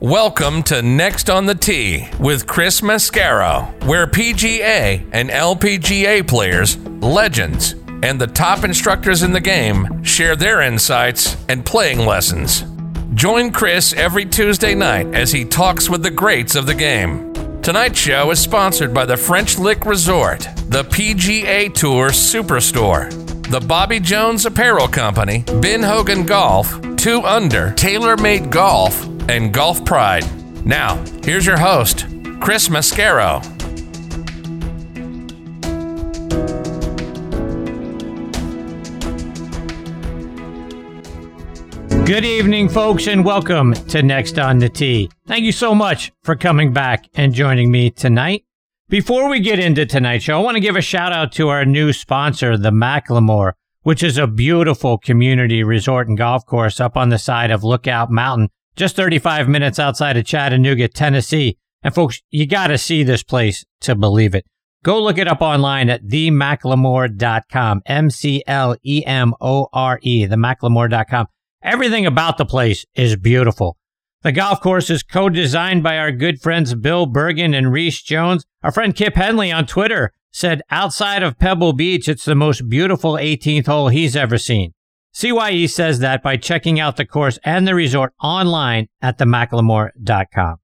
Welcome to Next on the Tee with Chris Mascaro, where PGA and LPGA players, legends, and the top instructors in the game share their insights and playing lessons. Join Chris every Tuesday night as he talks with the greats of the game. Tonight's show is sponsored by the French Lick Resort, the PGA Tour Superstore, the Bobby Jones Apparel Company, Ben Hogan Golf, 2 Under, TaylorMade Golf, and Golf Pride. Now, here's your host, Chris Mascaro. Good evening, folks, and welcome to Next on the Tee. Thank you so much for coming back and joining me tonight. Before we get into tonight's show, I want to give a shout out to our new sponsor, the McLemore, which is a beautiful community resort and golf course up on the side of Lookout Mountain, just 35 minutes outside of Chattanooga, Tennessee. And folks, you got to see this place to believe it. Go look it up online at themclemore.com, McLemore, themclemore.com. Everything about the place is beautiful. The golf course is co-designed by our good friends Bill Bergin and Rees Jones. Our friend Kip Henley on Twitter said, outside of Pebble Beach, it's the most beautiful 18th hole he's ever seen. See why he says that by checking out the course and the resort online at themclemore.com.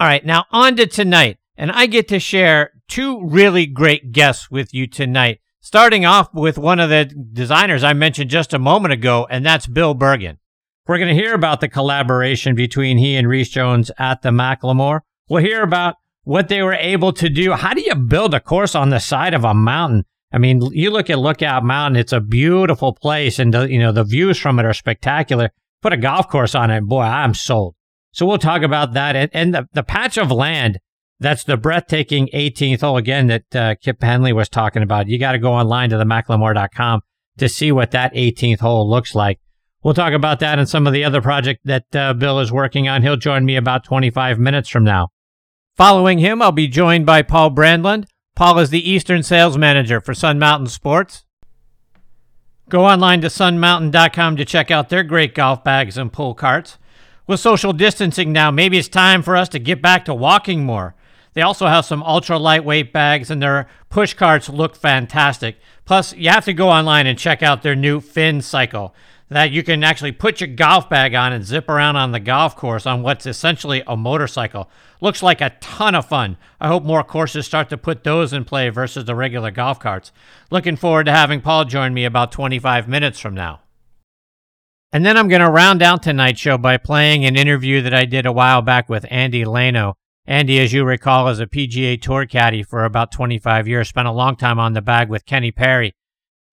All right, now on to tonight. And I get to share two really great guests with you tonight, starting off with one of the designers I mentioned just a moment ago, and that's Bill Bergin. We're going to hear about the collaboration between he and Rees Jones at the McLemore. We'll hear about what they were able to do. How do you build a course on the side of a mountain? I mean, you look at Lookout Mountain, it's a beautiful place, and the views from it are spectacular. Put a golf course on it, and boy, I'm sold. So we'll talk about that. And the patch of land, that's the breathtaking 18th hole, again, that Kip Henley was talking about. You got to go online to themclemore.com to see what that 18th hole looks like. We'll talk about that and some of the other project that Bill is working on. He'll join me about 25 minutes from now. Following him, I'll be joined by Paul Branlund. Paul is the Eastern Sales Manager for Sun Mountain Sports. Go online to sunmountain.com to check out their great golf bags and pull carts. With social distancing now, maybe it's time for us to get back to walking more. They also have some ultra-lightweight bags, and their push carts look fantastic. Plus, you have to go online and check out their new Fin Cycle that you can actually put your golf bag on and zip around on the golf course on what's essentially a motorcycle. Looks like a ton of fun. I hope more courses start to put those in play versus the regular golf carts. Looking forward to having Paul join me about 25 minutes from now. And then I'm going to round out tonight's show by playing an interview that I did a while back with Andy Lano. Andy, as you recall, is a PGA Tour caddy for about 25 years, spent a long time on the bag with Kenny Perry.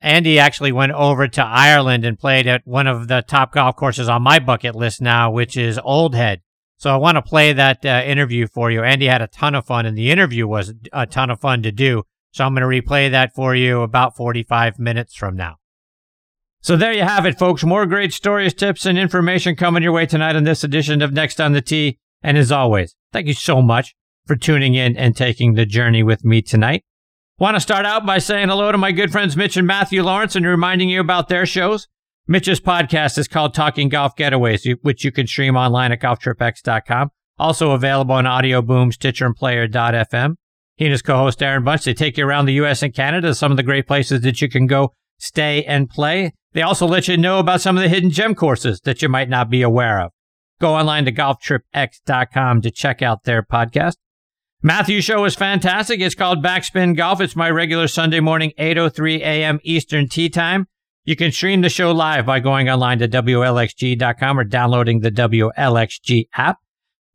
Andy actually went over to Ireland and played at one of the top golf courses on my bucket list now, which is Old Head. So I want to play that interview for you. Andy had a ton of fun, and the interview was a ton of fun to do. So I'm going to replay that for you about 45 minutes from now. So there you have it, folks. More great stories, tips, and information coming your way tonight on this edition of Next on the Tee. And as always, thank you so much for tuning in and taking the journey with me tonight. Want to start out by saying hello to my good friends Mitch and Matthew Lawrence and reminding you about their shows. Mitch's podcast is called Talking Golf Getaways, which you can stream online at golftripx.com. Also available on Audioboom, Stitcher, and Player.fm. He and his co-host Aaron Bunch, they take you around the U.S. and Canada, some of the great places that you can go stay and play. They also let you know about some of the hidden gem courses that you might not be aware of. Go online to golftripx.com to check out their podcast. Matthew's show is fantastic. It's called Backspin Golf. It's my regular Sunday morning, 8:03 a.m. Eastern Tea Time. You can stream the show live by going online to WLXG.com or downloading the WLXG app.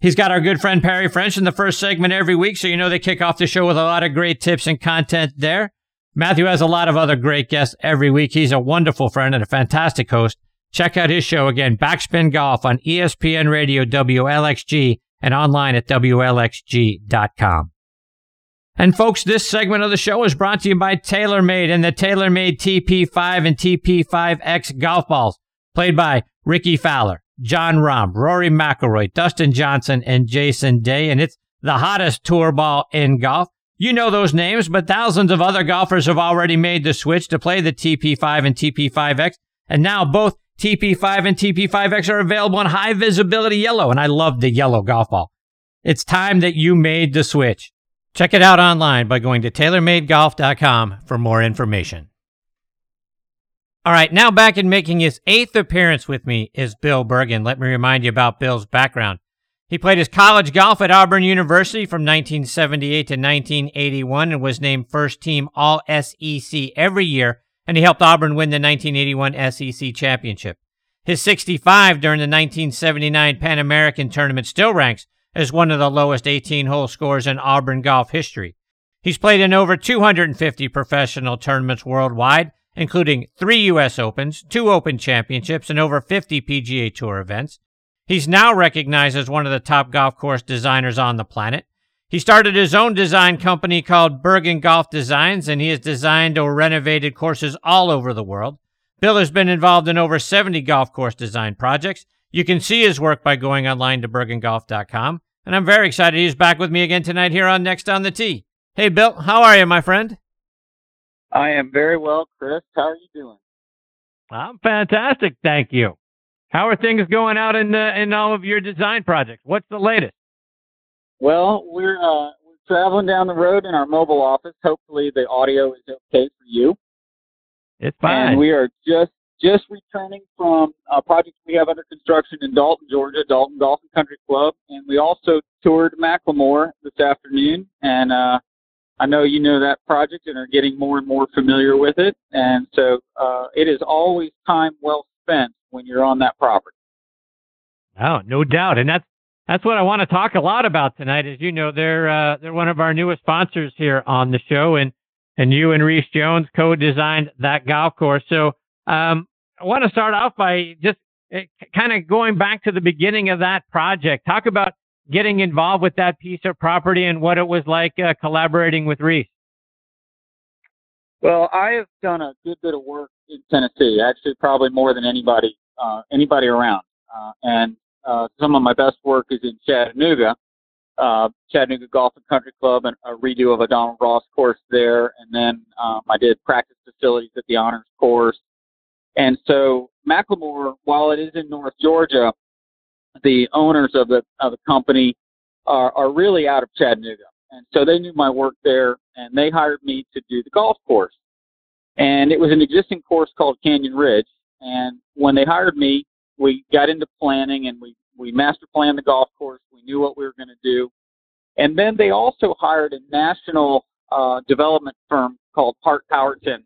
He's got our good friend Perry French in the first segment every week, so you know they kick off the show with a lot of great tips and content there. Matthew has a lot of other great guests every week. He's a wonderful friend and a fantastic host. Check out his show again, Backspin Golf, on ESPN Radio WLXG, and online at WLXG.com. And folks, this segment of the show is brought to you by TaylorMade and the TaylorMade TP5 and TP5X golf balls, played by Ricky Fowler, John Rahm, Rory McIlroy, Dustin Johnson, and Jason Day. And it's the hottest tour ball in golf. You know those names, but thousands of other golfers have already made the switch to play the TP5 and TP5X. And now both TP5 and TP5X are available in high visibility yellow, and I love the yellow golf ball. It's time that you made the switch. Check it out online by going to TaylorMadeGolf.com for more information. All right, now back in making his 8th appearance with me is Bill Bergin. Let me remind you about Bill's background. He played his college golf at Auburn University from 1978 to 1981 and was named first team All-SEC every year, and he helped Auburn win the 1981 SEC championship. His 65 during the 1979 Pan American Tournament still ranks as one of the lowest 18-hole scores in Auburn golf history. He's played in over 250 professional tournaments worldwide, including 3 U.S. Opens, 2 Open Championships, and over 50 PGA Tour events. He's now recognized as one of the top golf course designers on the planet. He started his own design company called Bergin Golf Designs, and he has designed or renovated courses all over the world. Bill has been involved in over 70 golf course design projects. You can see his work by going online to bergingolf.com, and I'm very excited he's back with me again tonight here on Next on the Tee. Hey, Bill, how are you, my friend? I am very well, Chris. How are you doing? I'm fantastic, thank you. How are things going out in all of your design projects? What's the latest? Well, we're traveling down the road in our mobile office. Hopefully, the audio is okay for you. It's fine. And we are just returning from a project we have under construction in Dalton, Georgia, Dalton Golf and Country Club, and we also toured McLemore this afternoon. And I know you know that project and are getting more and more familiar with it. And so it is always time well spent when you're on that property. Oh, no doubt. And that's what I want to talk a lot about tonight. As you know, they're one of our newest sponsors here on the show, and you and Rees Jones co-designed that golf course. So I want to start off by just kind of going back to the beginning of that project. Talk about getting involved with that piece of property and what it was like collaborating with Rees. Well, I have done a good bit of work in Tennessee, actually probably more than anybody around. And some of my best work is in Chattanooga, Chattanooga Golf and Country Club, and a redo of a Donald Ross course there. And then I did practice facilities at the Honors course. And so McLemore, while it is in North Georgia, the owners of the company are really out of Chattanooga. And so they knew my work there, and they hired me to do the golf course. And it was an existing course called Canyon Ridge. And when they hired me, we got into planning, and we master planned the golf course. We knew what we were going to do. And then they also hired a national development firm called Hart-Howerton.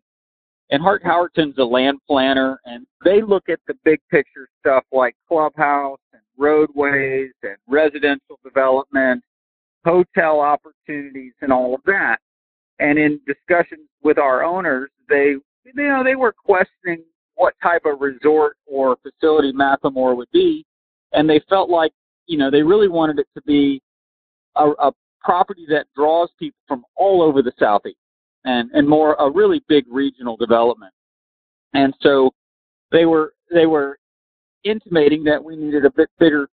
And Hart-Howerton's a land planner, and they look at the big picture stuff like clubhouse and roadways and residential development, hotel opportunities, and all of that. And in discussions with our owners, they were questioning what type of resort or facility McLemore would be, and they felt like, they really wanted it to be a property that draws people from all over the Southeast and more a really big regional development. And so they were intimating that we needed a bit bigger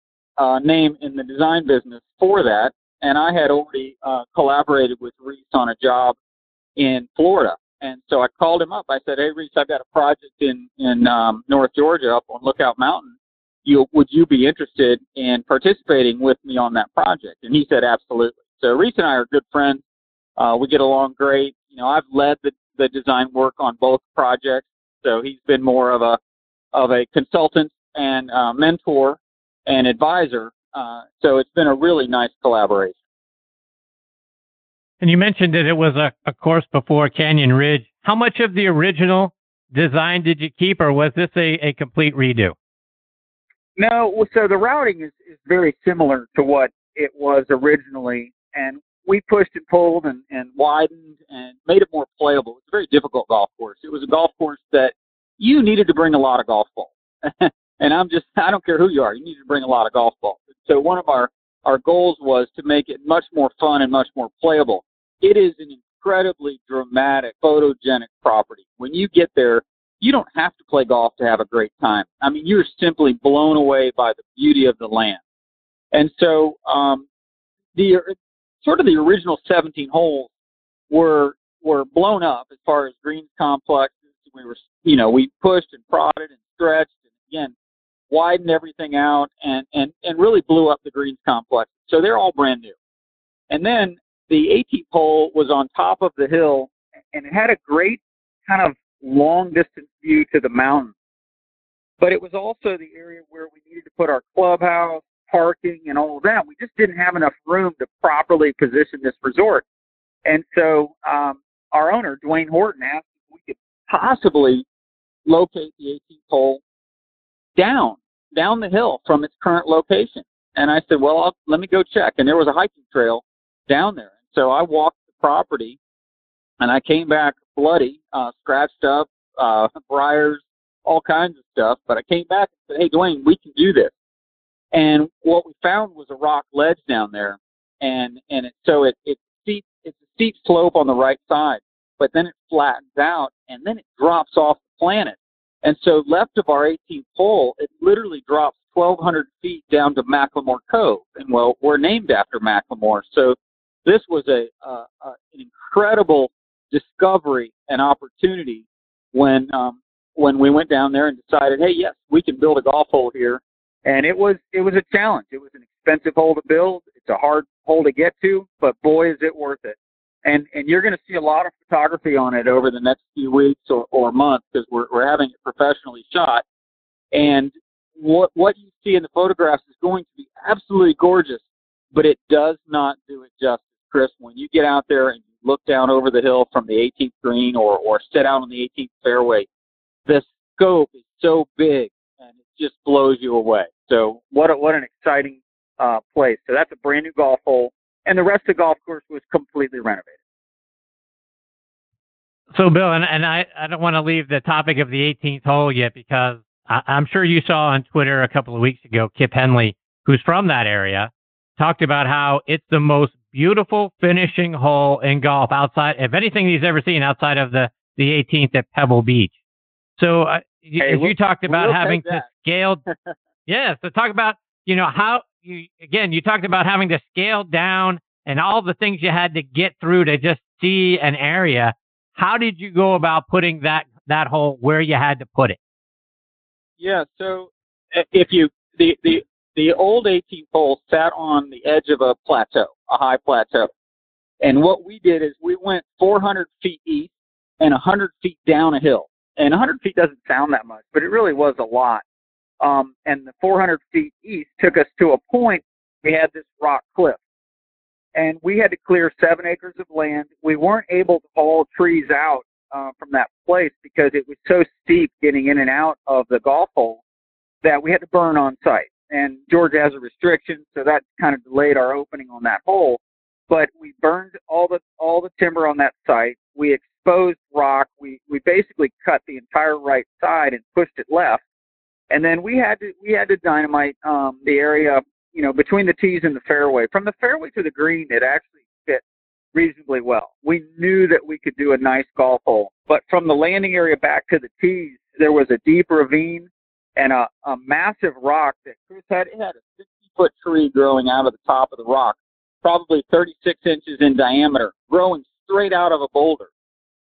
name in the design business for that. And I had already collaborated with Rees on a job in Florida. And so I called him up. I said, hey, Rees, I've got a project in North Georgia up on Lookout Mountain. Would you be interested in participating with me on that project? And he said, absolutely. So Rees and I are good friends. We get along great. I've led the design work on both projects. So he's been more of a consultant and mentor and advisor. So it's been a really nice collaboration. And you mentioned that it was a course before Canyon Ridge. How much of the original design did you keep, or was this a complete redo? No, so the routing is very similar to what it was originally, and we pushed and pulled and widened and made it more playable. It's a very difficult golf course. It was a golf course that you needed to bring a lot of golf balls. And I don't care who you are, you need to bring a lot of golf balls. So one of our goals was to make it much more fun and much more playable. It is an incredibly dramatic, photogenic property. When you get there, you don't have to play golf to have a great time. I mean, you're simply blown away by the beauty of the land. And so the sort of the original 17 holes were blown up as far as greens complexes. We pushed and prodded and stretched. again, widen everything out and really blew up the greens complex. So they're all brand new. And then the 18th hole was on top of the hill, and it had a great kind of long-distance view to the mountain. But it was also the area where we needed to put our clubhouse, parking, and all of that. We just didn't have enough room to properly position this resort. And so our owner, Dwayne Horton, asked if we could possibly locate the 18th hole down the hill from its current location. And I said, well, let me go check. And there was a hiking trail down there. So I walked the property, and I came back bloody, scratched up, briars, all kinds of stuff. But I came back and said, hey, Dwayne, we can do this. And what we found was a rock ledge down there. It's a steep slope on the right side, but then it flattens out, and then it drops off the planet. And so left of our 18th hole, it literally drops 1,200 feet down to McLemore Cove. And, well, we're named after McLemore. So this was an incredible discovery and opportunity when we went down there and decided, hey, yes, we can build a golf hole here. And it was a challenge. It was an expensive hole to build. It's a hard hole to get to, but boy, is it worth it. And you're going to see a lot of photography on it over the next few weeks or months, because we're having it professionally shot. And what you see in the photographs is going to be absolutely gorgeous, but it does not do it justice, Chris. When you get out there and you look down over the hill from the 18th green or sit out on the 18th fairway, the scope is so big and it just blows you away. So what an exciting place. So that's a brand new golf hole. And the rest of the golf course was completely renovated. So, Bill, and I don't want to leave the topic of the 18th hole yet, because I'm sure you saw on Twitter a couple of weeks ago, Kip Henley, who's from that area, talked about how it's the most beautiful finishing hole in golf outside, if anything he's ever seen outside of the 18th at Pebble Beach. So you talked about having to scale. Yeah, so talk about, how... You talked about having to scale down and all the things you had to get through to just see an area. How did you go about putting that hole where you had to put it? Yeah, so if the old 18th hole sat on the edge of a plateau, a high plateau. And what we did is we went 400 feet east and 100 feet down a hill. And 100 feet doesn't sound that much, but it really was a lot. And the 400 feet east took us to a point. We had this rock cliff, and we had to clear 7 acres of land. We weren't able to haul trees out from that place because it was so steep getting in and out of the golf hole that we had to burn on site. And Georgia has a restriction, so that kind of delayed our opening on that hole. But we burned all the timber on that site. We exposed rock. We basically cut the entire right side and pushed it left. And then we had to dynamite the area, between the tees and the fairway. From the fairway to the green, it actually fit reasonably well. We knew that we could do a nice golf hole. But from the landing area back to the tees, there was a deep ravine and a massive rock that Chris had. It had a 60-foot tree growing out of the top of the rock, probably 36 inches in diameter, growing straight out of a boulder.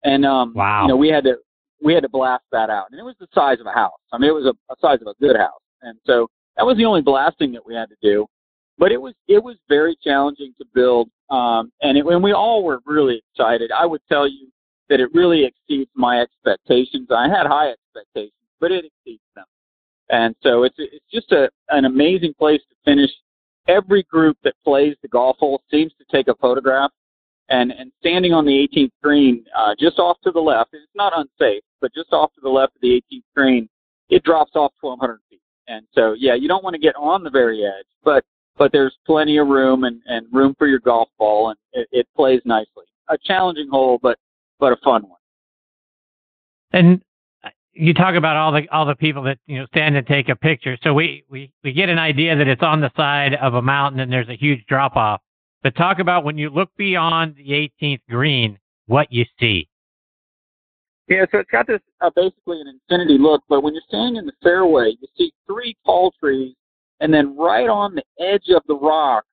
And wow. We had to blast that out. And it was the size of a house. I mean, it was a size of a good house. And so that was the only blasting that we had to do. But it was very challenging to build. And we all were really excited. I would tell you that it really exceeds my expectations. I had high expectations, but it exceeds them. And so it's just an amazing place to finish. Every group that plays the golf hole seems to take a photograph. And standing on the 18th green, just off to the left, and it's not unsafe, but just off to the left of the 18th green, it drops off 1,200 feet. And so, yeah, you don't want to get on the very edge, but there's plenty of room and room for your golf ball, and it plays nicely. A challenging hole, but a fun one. And you talk about all the people that stand and take a picture. So we get an idea that it's on the side of a mountain and there's a huge drop off. But talk about when you look beyond the 18th green, what you see. Yeah, so it's got this basically an infinity look, but when you're standing in the fairway, you see 3 tall trees, and then right on the edge of the rock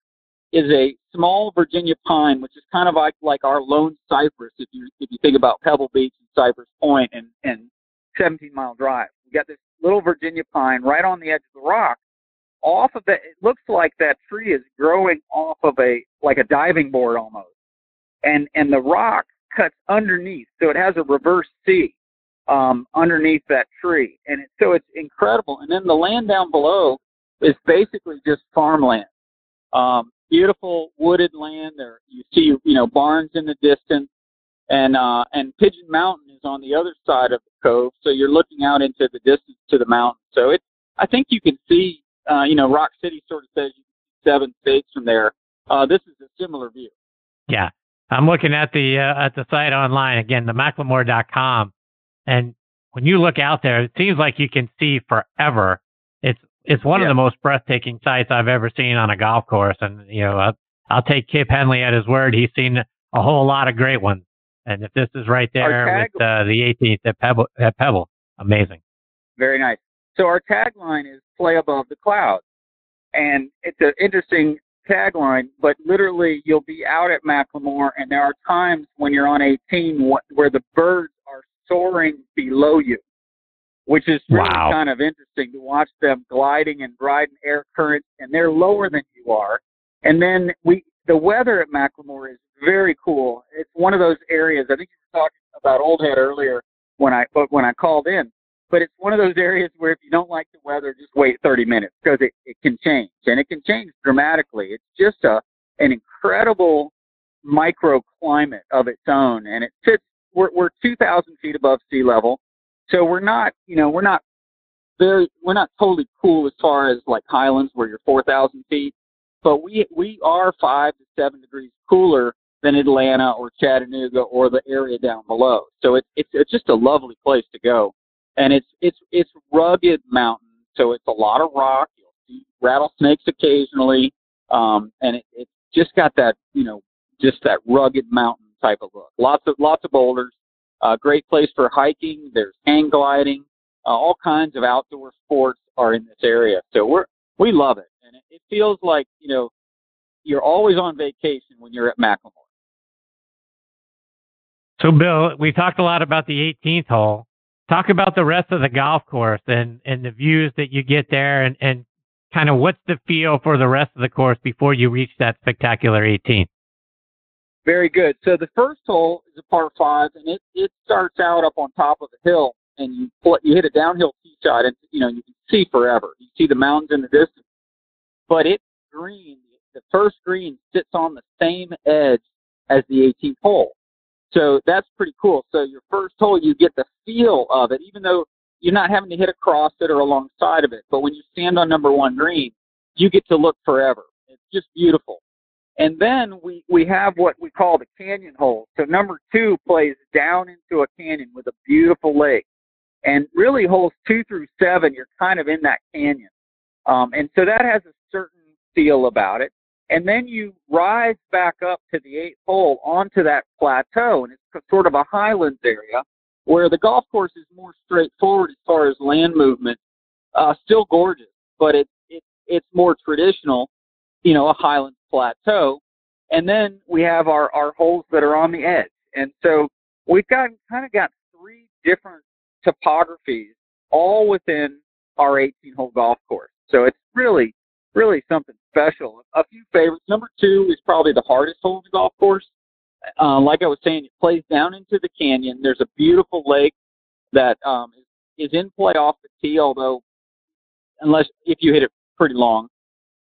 is a small Virginia pine, which is kind of like our lone cypress, if you think about Pebble Beach and Cypress Point and 17 Mile Drive. You got this little Virginia pine right on the edge of the rock. Off of that, it looks like that tree is growing off of like a diving board almost. And the rock cuts underneath, so it has a reverse C underneath that tree. And so it's incredible. And then the land down below is basically just farmland. Beautiful wooded land there. You see, barns in the distance, and Pigeon Mountain is on the other side of the cove. So you're looking out into the distance to the mountain. So I think you can see, Rock City sort of says you can see 7 states from there. This is a similar view. Yeah. I'm looking at the site online again, the McLemore.com. And when you look out there, it seems like you can see forever. It's one of the most breathtaking sights I've ever seen on a golf course. And, I'll take Kip Henley at his word. He's seen a whole lot of great ones. And if this is right there with the 18th at Pebble, amazing. Very nice. So our tagline is play above the clouds. And it's an interesting tagline, but literally you'll be out at McLemore, and there are times when you're on 18 where the birds are soaring below you, which is really kind of interesting to watch them gliding and riding air currents, and they're lower than you are. And then the weather at McLemore is very cool. It's one of those areas. I think you were talking about Old Head earlier when I called in, but it's one of those areas where if you don't like the weather, just wait 30 minutes because it can change, and it can change dramatically. It's just an incredible microclimate of its own, and it sits. We're 2,000 feet above sea level. So we're not totally cool as far as like Highlands where you're 4,000 feet, but we are 5 to 7 degrees cooler than Atlanta or Chattanooga or the area down below. So it's just a lovely place to go, and it's rugged mountain, so it's a lot of rock. You'll see rattlesnakes occasionally, and it's just got that that rugged mountain type of look. Lots of boulders. Great place for hiking. There's hang gliding. All kinds of outdoor sports are in this area. So we love it. And it feels like, you're always on vacation when you're at McLemore. So, Bill, we talked a lot about the 18th hole. Talk about the rest of the golf course and the views that you get there and kind of what's the feel for the rest of the course before you reach that spectacular 18th. Very good. So the first hole is a par 5, and it starts out up on top of the hill, and you hit a downhill tee shot, and you can see forever. You see the mountains in the distance, but it's green. The first green sits on the same edge as the 18th hole, so that's pretty cool. So your first hole, you get the feel of it, even though you're not having to hit across it or alongside of it. But when you stand on number 1 green, you get to look forever. It's just beautiful. And then we have what we call the canyon hole. So number 2 plays down into a canyon with a beautiful lake. And really holes 2 through 7, you're kind of in that canyon. And so that has a certain feel about it. And then you rise back up to the 8th hole onto that plateau. And it's sort of a highlands area where the golf course is more straightforward as far as land movement. Still gorgeous, but it's more traditional, a highlands plateau. And then we have our holes that are on the edge. And so we've got 3 different topographies all within our 18-hole golf course. So it's really, really something special. A few favorites. Number 2 is probably the hardest hole in the golf course. Like I was saying, it plays down into the canyon. There's a beautiful lake that is in play off the tee, although unless if you hit it pretty long.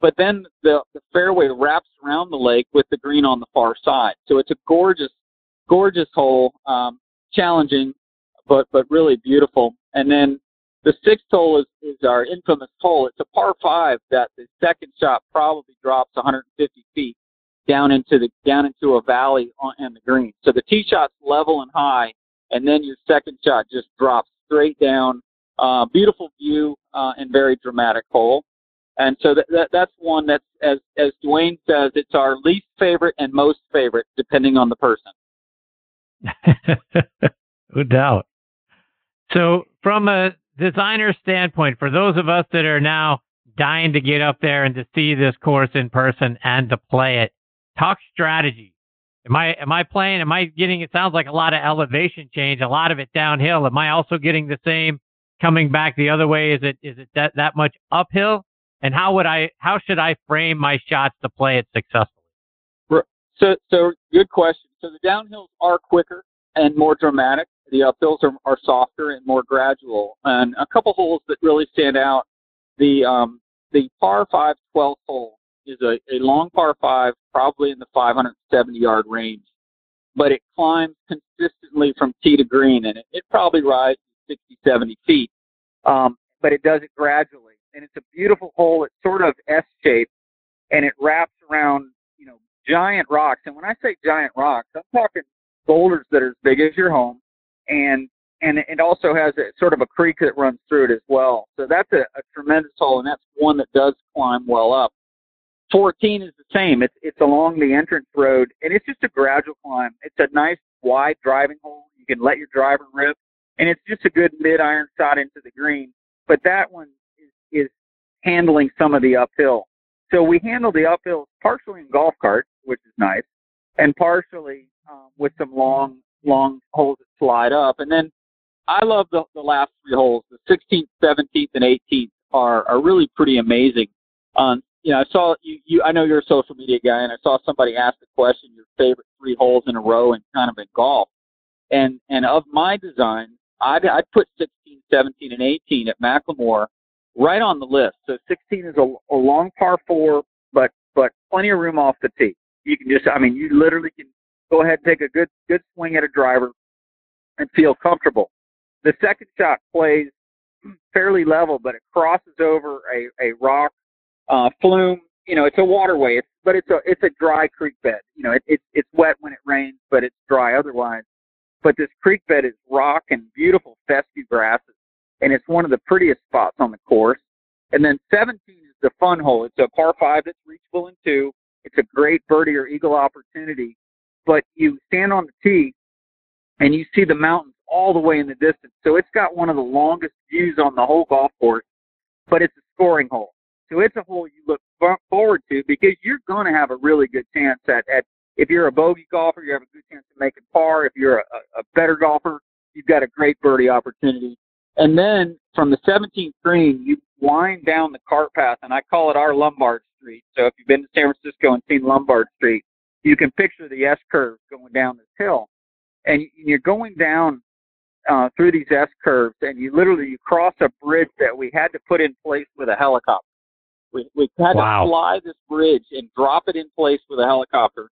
But then the fairway wraps around the lake with the green on the far side. So it's a gorgeous, gorgeous hole, challenging, but really beautiful. And then the 6th hole is our infamous hole. It's a par 5 that the second shot probably drops 150 feet down into a valley on the green. So the tee shot's level and high, and then your second shot just drops straight down. Beautiful view and very dramatic hole. And so that's one that's, as Dwayne says, it's our least favorite and most favorite, depending on the person. No doubt. So from a designer standpoint, for those of us that are now dying to get up there and to see this course in person and to play it, talk strategy. Am I playing? Am I getting, it sounds like a lot of elevation change, a lot of it downhill. Am I also getting the same coming back the other way? Is it that much uphill? And how should I frame my shots to play it successfully? So good question. So the downhills are quicker and more dramatic. The uphills are softer and more gradual. And a couple holes that really stand out, the par 5 12th hole is a long par 5, probably in the 570-yard range. But it climbs consistently from tee to green, and it probably rises 60, 70 feet. But it does it gradually. And it's a beautiful hole. It's sort of S-shaped, and it wraps around, giant rocks. And when I say giant rocks, I'm talking boulders that are as big as your home. And it also has a sort of a creek that runs through it as well. So that's a tremendous hole, and that's one that does climb well up. 14 is the same. It's along the entrance road, and it's just a gradual climb. It's a nice, wide driving hole. You can let your driver rip, and it's just a good mid-iron shot into the green. But that one is handling some of the uphill. So we handle the uphills partially in golf carts, which is nice, and partially with some long holes that slide up. And then I love the last three holes. The 16th, 17th, and 18th are really pretty amazing. I saw you. I know you're a social media guy, and I saw somebody ask the question, your favorite three holes in a row and kind of in golf. And of my design, I'd put 16, 17, and 18 at McLemore right on the list. So 16 is a long par 4, but plenty of room off the tee. You can just, you literally can go ahead and take a good swing at a driver and feel comfortable. The second shot plays fairly level, but it crosses over a rock flume. It's a waterway, but it's a dry creek bed. It's wet when it rains, but it's dry otherwise. But this creek bed is rock and beautiful fescue grasses, and it's one of the prettiest spots on the course. And then 17 is the fun hole. It's a par 5 that's reachable in 2. It's a great birdie or eagle opportunity. But you stand on the tee, and you see the mountains all the way in the distance. So it's got one of the longest views on the whole golf course, but it's a scoring hole. So it's a hole you look forward to because you're going to have a really good chance at if you're a bogey golfer, you have a good chance of making par. If you're a better golfer, you've got a great birdie opportunity. And then from the 17th green, you wind down the cart path, and I call it our Lombard Street. So if you've been to San Francisco and seen Lombard Street, you can picture the S-curve going down this hill. And you're going down through these S-curves, and you cross a bridge that we had to put in place with a helicopter. We had to fly this bridge and drop it in place with a helicopter.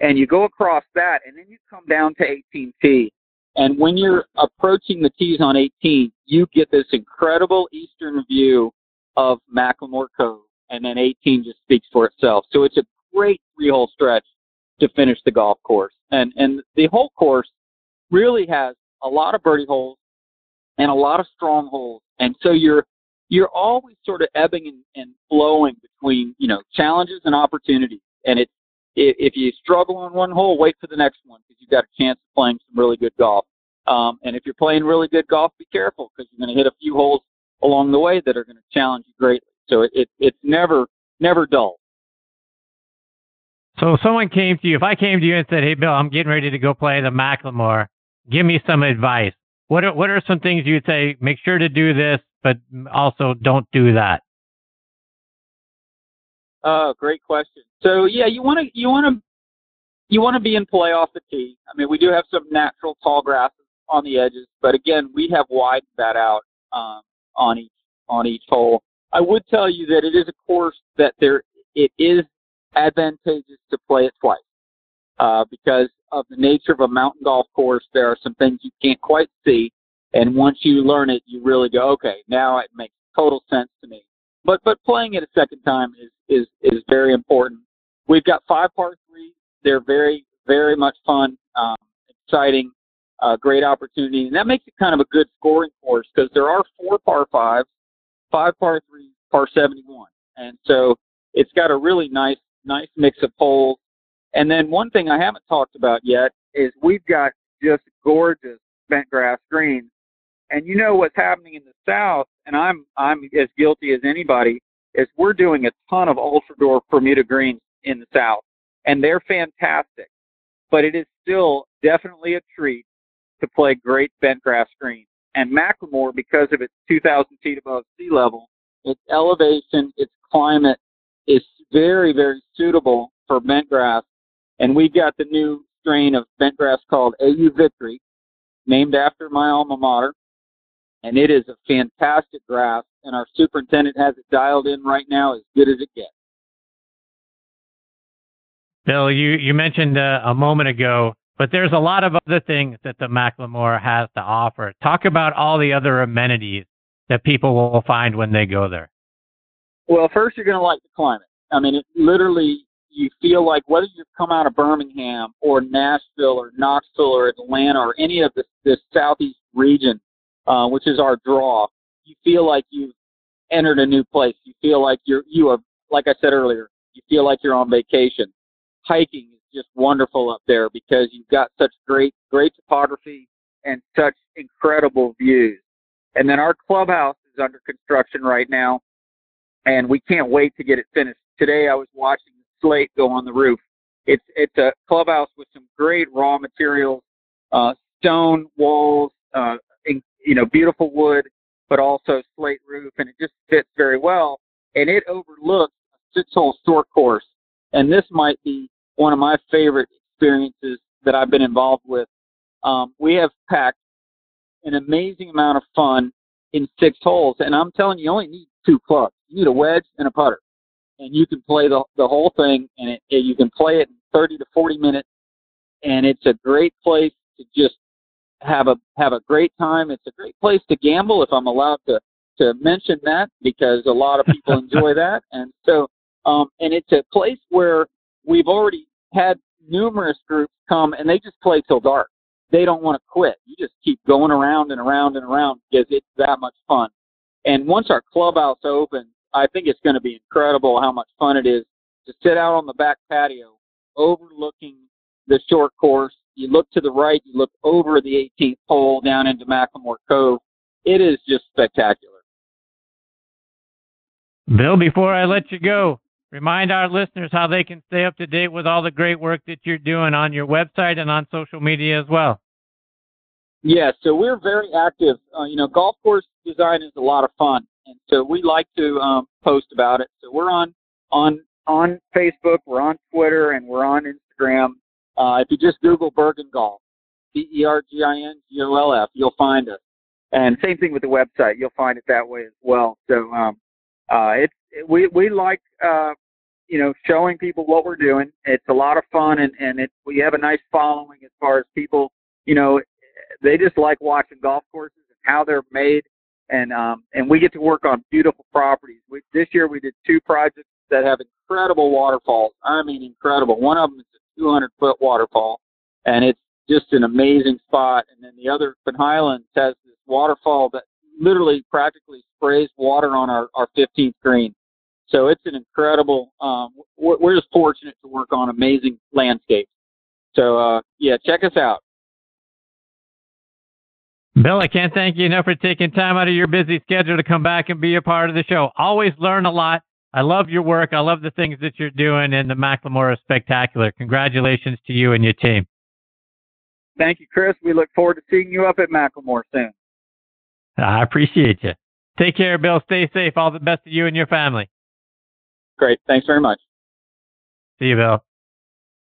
And you go across that, and then you come down to 18T. And when you're approaching the tees on 18, you get this incredible eastern view of McLemore Cove, and then 18 just speaks for itself. So it's a great three-hole stretch to finish the golf course. And the whole course really has a lot of birdie holes and a lot of strong holes. And so you're always sort of ebbing and flowing between, challenges and opportunities. And it's, if you struggle on one hole, wait for the next one because you've got a chance of playing some really good golf. And if you're playing really good golf, be careful because you're going to hit a few holes along the way that are going to challenge you greatly. So it's never dull. So if someone came to you, if I came to you and said, hey, Bill, I'm getting ready to go play the McLemore, give me some advice. What are some things you'd say, make sure to do this, but also don't do that? Oh, great question. So yeah, you want to be in play off the tee. We do have some natural tall grasses on the edges, but again, we have widened that out on each hole. I would tell you that it is a course that it is advantageous to play it twice because of the nature of a mountain golf course. There are some things you can't quite see, and once you learn it, you really go, okay, now it makes total sense to me. But playing it a second time is very important. We've got 5 par 3s. They're very, very much fun, exciting, great opportunity. And that makes it kind of a good scoring course because there are 4 par 5s, 5 par 3s, par 71. And so it's got a really nice mix of holes. And then one thing I haven't talked about yet is we've got just gorgeous bent grass greens. And you know what's happening in the South, and I'm as guilty as anybody, is we're doing a ton of ultra-dwarf Bermuda greens in the South, and they're fantastic. But it is still definitely a treat to play great bent grass greens. and McLemore, because of its 2,000 feet above sea level, its elevation, its climate is very, very suitable for bent grass. And we've got the new strain of bent grass called AU Victory, named after my alma mater. And it is a fantastic grass, and our superintendent has it dialed in right now as good as it gets. Bill, you mentioned a moment ago, but there's a lot of other things that the McLemore has to offer. Talk about all the other amenities that people will find when they go there. Well, first, you're going to like the climate. I mean, it literally, you feel like whether you've come out of Birmingham or Nashville or Knoxville or Atlanta or any of this southeast region, which is our draw, you feel like you've entered a new place. You feel like you are, like I said earlier, you feel like you're on vacation. Hiking is just wonderful up there because you've got such great topography and such incredible views. And then our clubhouse is under construction right now, and we can't wait to get it finished. Today I was watching the slate go on the roof. It's a clubhouse with some great raw materials, stone walls, beautiful wood, but also slate roof, and it just fits very well. And it overlooks a 6-hole short course. And this might be one of my favorite experiences that I've been involved with. We have packed an amazing amount of fun in 6 holes, and I'm telling you, you only need 2 clubs. You need a wedge and a putter, and you can play the whole thing, and you can play it in 30 to 40 minutes, and it's a great place to just have a great time. It's a great place to gamble, if I'm allowed to mention that, because a lot of people enjoy that. And so, and it's a place where we've already had numerous groups come, and they just play till dark. They don't want to quit. You just keep going around and around and around because it's that much fun. And once our clubhouse opens, I think it's going to be incredible how much fun it is to sit out on the back patio overlooking the short course. You look to the right, you look over the 18th hole down into McLemore Cove. It is just spectacular. Bill, before I let you go, remind our listeners how they can stay up to date with all the great work that you're doing on your website and on social media as well. Yeah, so we're very active. Golf course design is a lot of fun, and so we like to post about it. So we're on Facebook, we're on Twitter, and we're on Instagram. If you just Google Bergin Golf, BerginGolf, you'll find us. And same thing with the website. You'll find it that way as well. So we like, showing people what we're doing. It's a lot of fun, and we have a nice following as far as people, they just like watching golf courses and how they're made. And we get to work on beautiful properties. This year we did 2 projects that have incredible waterfalls. I mean, incredible. One of them is 200-foot waterfall, and it's just an amazing spot. And then the other, Pin Highlands, has this waterfall that literally practically sprays water on our 15th green. So it's an incredible, we're just fortunate to work on amazing landscapes. So, check us out. Bill, I can't thank you enough for taking time out of your busy schedule to come back and be a part of the show. Always learn a lot. I love your work. I love the things that you're doing, and the McLemore is spectacular. Congratulations to you and your team. Thank you, Chris. We look forward to seeing you up at McLemore soon. I appreciate you. Take care, Bill. Stay safe. All the best to you and your family. Great. Thanks very much. See you, Bill.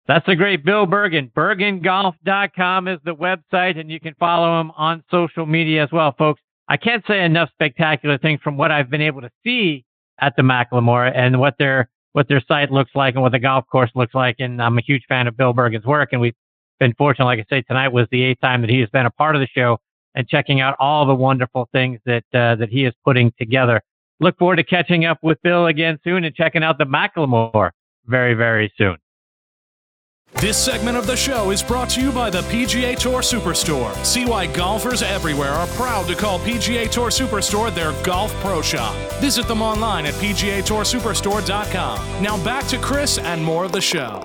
That's the great Bill Bergin. bergingolf.com is the website, and you can follow him on social media as well, folks. I can't say enough spectacular things from what I've been able to see at the McLemore and what their site looks like and what the golf course looks like. And I'm a huge fan of Bill Bergin's work. And we've been fortunate, like I say, tonight was the 8th time that he has been a part of the show and checking out all the wonderful things that he is putting together. Look forward to catching up with Bill again soon and checking out the McLemore very, very soon. This segment of the show is brought to you by the PGA Tour Superstore. See why golfers everywhere are proud to call PGA Tour Superstore their golf pro shop. Visit them online at pgatoursuperstore.com. Now back to Chris and more of the show.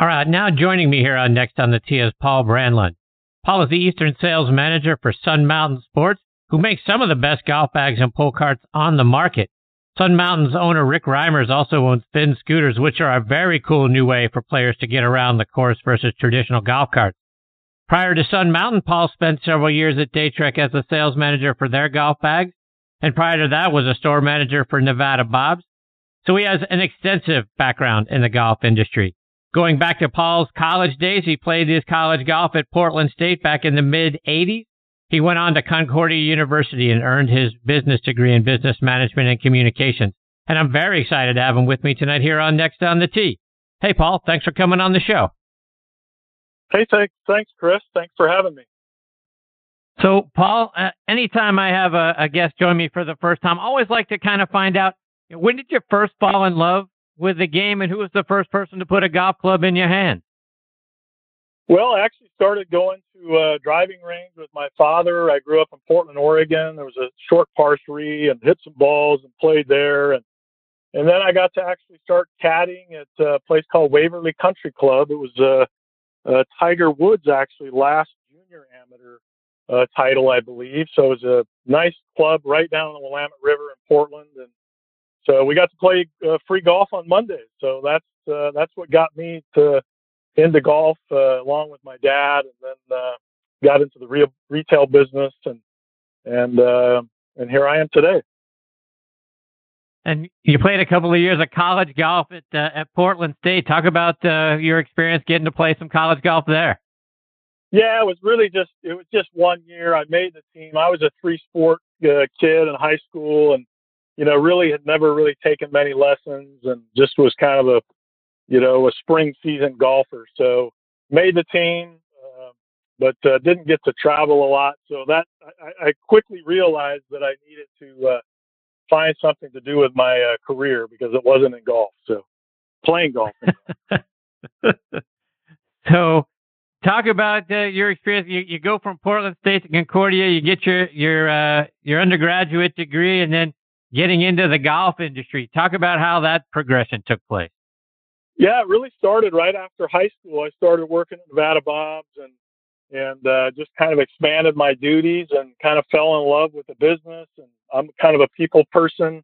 All right, now joining me here on Next on the Tee is Paul Branlund. Paul is the Eastern Sales Manager for Sun Mountain Sports, who makes some of the best golf bags and pull carts on the market. Sun Mountain's owner, Rick Reimers, also owns Finn scooters, which are a very cool new way for players to get around the course versus traditional golf carts. Prior to Sun Mountain, Paul spent several years at Daytrek as a sales manager for their golf bags, and prior to that was a store manager for Nevada Bob's. So he has an extensive background in the golf industry. Going back to Paul's college days, he played his college golf at Portland State back in the mid-'80s. He went on to Concordia University and earned his business degree in business management and communications. And I'm very excited to have him with me tonight here on Next on the Tee. Hey, Paul, thanks for coming on the show. Hey, thanks, Chris. Thanks for having me. So, Paul, anytime I have a guest join me for the first time, I always like to kind of find out, when did you first fall in love with the game, and who was the first person to put a golf club in your hand? Well, I actually started going to a driving range with my father. I grew up in Portland, Oregon. There was a short par three, and hit some balls and played there. And then I got to actually start caddying at a place called Waverly Country Club. It was Tiger Woods' actually last junior amateur title, I believe. So it was a nice club right down the Willamette River in Portland, and so we got to play free golf on Mondays. So that's what got me into golf, along with my dad, and then got into the retail business, and here I am today. And you played a couple of years of college golf at Portland State. Talk about your experience getting to play some college golf there. Yeah, it was just 1 year. I made the team. I was a three-sport kid in high school, and really had never really taken many lessons, and just was kind of a spring season golfer. So made the team, but didn't get to travel a lot. So that I quickly realized that I needed to find something to do with my career, because it wasn't in golf. So playing golf. So talk about your experience. You go from Portland State to Concordia. You get your undergraduate degree, and then getting into the golf industry. Talk about how that progression took place. Yeah, it really started right after high school. I started working at Nevada Bob's, and just kind of expanded my duties and kind of fell in love with the business. And I'm kind of a people person,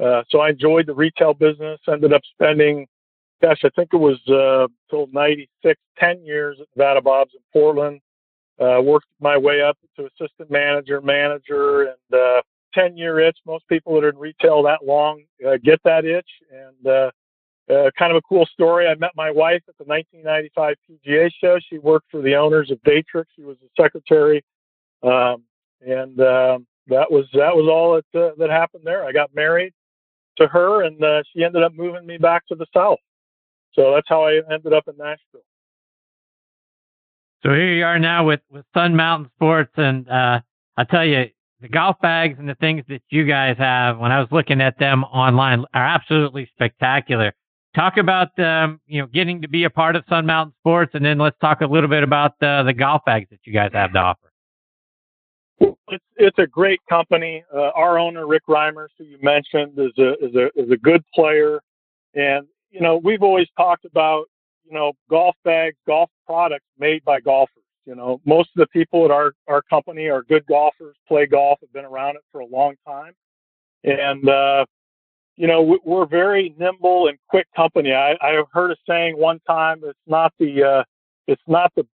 so I enjoyed the retail business. Ended up spending, gosh, I think it was till 96, 10 years at Nevada Bob's in Portland. Worked my way up to assistant manager, and 10-year itch. Most people that are in retail that long get that itch. And kind of a cool story. I met my wife at the 1995 PGA show. She worked for the owners of Daytrek. She was the secretary, and that was all that happened there. I got married to her, and she ended up moving me back to the South. So that's how I ended up in Nashville. So here you are now with Sun Mountain Sports, and I tell you, the golf bags and the things that you guys have, when I was looking at them online, are absolutely spectacular. Talk about getting to be a part of Sun Mountain Sports, and then let's talk a little bit about the golf bags that you guys have to offer. It's a great company. Our owner, Rick Reimers, who you mentioned, is a good player, and we've always talked about golf bags, golf products made by golfers. Most of the people at our company are good golfers, play golf, have been around it for a long time. And, we're a very nimble and quick company. I heard a saying one time, it's not the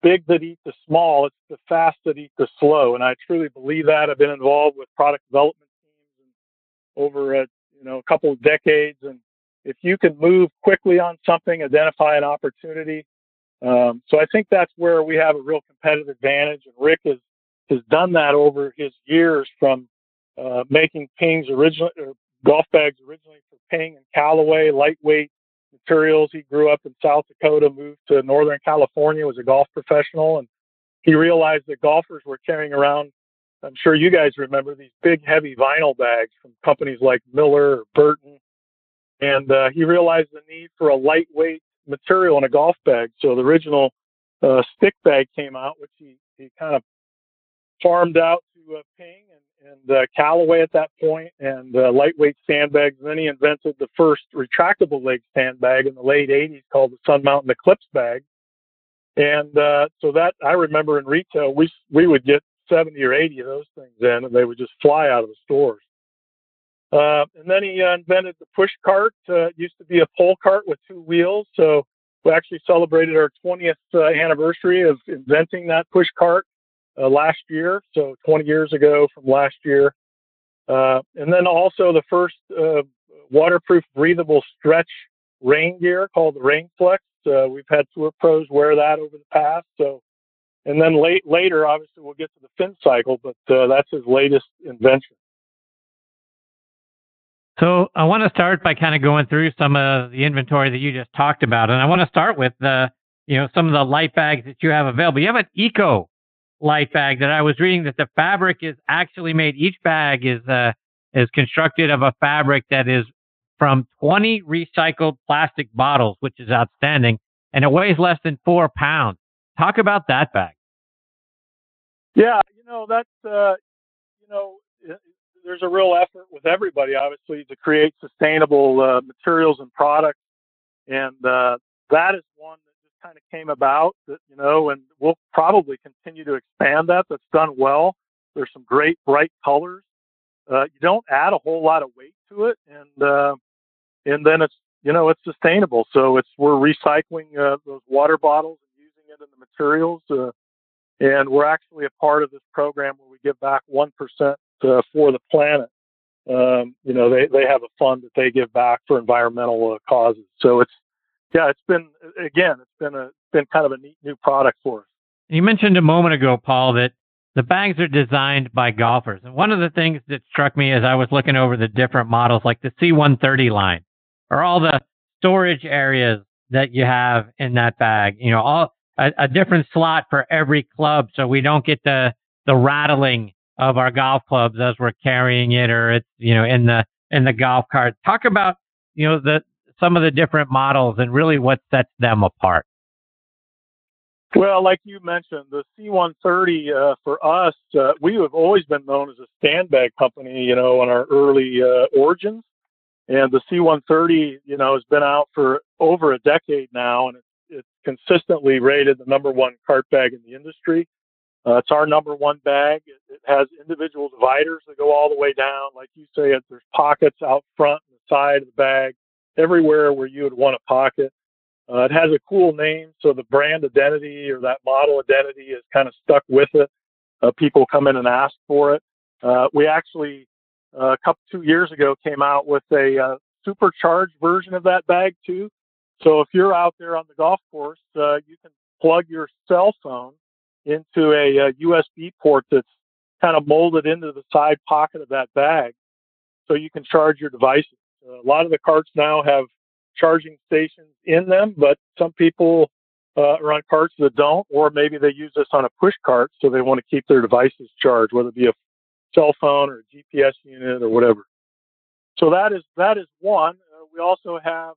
big that eat the small, it's the fast that eat the slow. And I truly believe that. I've been involved with product development teams over a couple of decades. And if you can move quickly on something, identify an opportunity. So I think that's where we have a real competitive advantage, and Rick has done that over his years, from making Ping's golf bags originally for Ping and Callaway, lightweight materials. He grew up in South Dakota, moved to Northern California, was a golf professional, and he realized that golfers were carrying around, I'm sure you guys remember, these big, heavy vinyl bags from companies like Miller or Burton, and he realized the need for a lightweight material in a golf bag. So the original stick bag came out, which he kind of farmed out to Ping and Callaway at that point, and lightweight sandbags. And then he invented the first retractable leg sandbag in the late 80s called the Sun Mountain Eclipse bag. And so that, I remember in retail, we would get 70 or 80 of those things in, and they would just fly out of the stores. And then he invented the push cart. It used to be a pole cart with two wheels. So We actually celebrated our 20th anniversary of inventing that push cart last year, so 20 years ago from last year. And then also the first waterproof, breathable stretch rain gear called the Rainflex. We've had tour pros wear that over the past. So, and then later, obviously, we'll get to the fin cycle, but that's his latest invention. So I want to start by kind of going through some of the inventory that you just talked about. And I want to start with some of the light bags that you have available. You have an eco light bag that I was reading that the fabric is actually made. Each bag is constructed of a fabric that is from 20 recycled plastic bottles, which is outstanding. And it weighs less than 4 pounds. Talk about that bag. Yeah, there's a real effort with everybody, obviously, to create sustainable materials and products. And that is one that just kind of came about, that, and we'll probably continue to expand that. That's done well. There's some great bright colors. You don't add a whole lot of weight to it. And then it's, it's sustainable. So we're recycling those water bottles and using it in the materials. And we're actually a part of this program where we give back 1%. For the planet. They have a fund that they give back for environmental causes. So it's been kind of a neat new product for us. You mentioned a moment ago, Paul, that the bags are designed by golfers. And one of the things that struck me as I was looking over the different models, like the C130 line, or all the storage areas that you have in that bag, all a different slot for every club. So we don't get the rattling of our golf clubs as we're carrying it, or it's in the golf cart. Talk about some of the different models and really what sets them apart. Well, like you mentioned, the C130 for us, we have always been known as a stand bag company, in our early origins, and the C130 has been out for over a decade now, and it's consistently rated the number one cart bag in the industry. It's our number one bag. It has individual dividers that go all the way down. Like you say, there's pockets out front and the side of the bag, everywhere where you would want a pocket. It has a cool name, so the brand identity or that model identity is kind of stuck with it. People come in and ask for it. We actually, 2 years ago, came out with a supercharged version of that bag, too. So if you're out there on the golf course, you can plug your cell phone into a USB port that's kind of molded into the side pocket of that bag, so you can charge your devices. A lot of the carts now have charging stations in them, but some people are on carts that don't, or maybe they use this on a push cart, so they want to keep their devices charged, whether it be a cell phone or a GPS unit or whatever. So that is one. We also have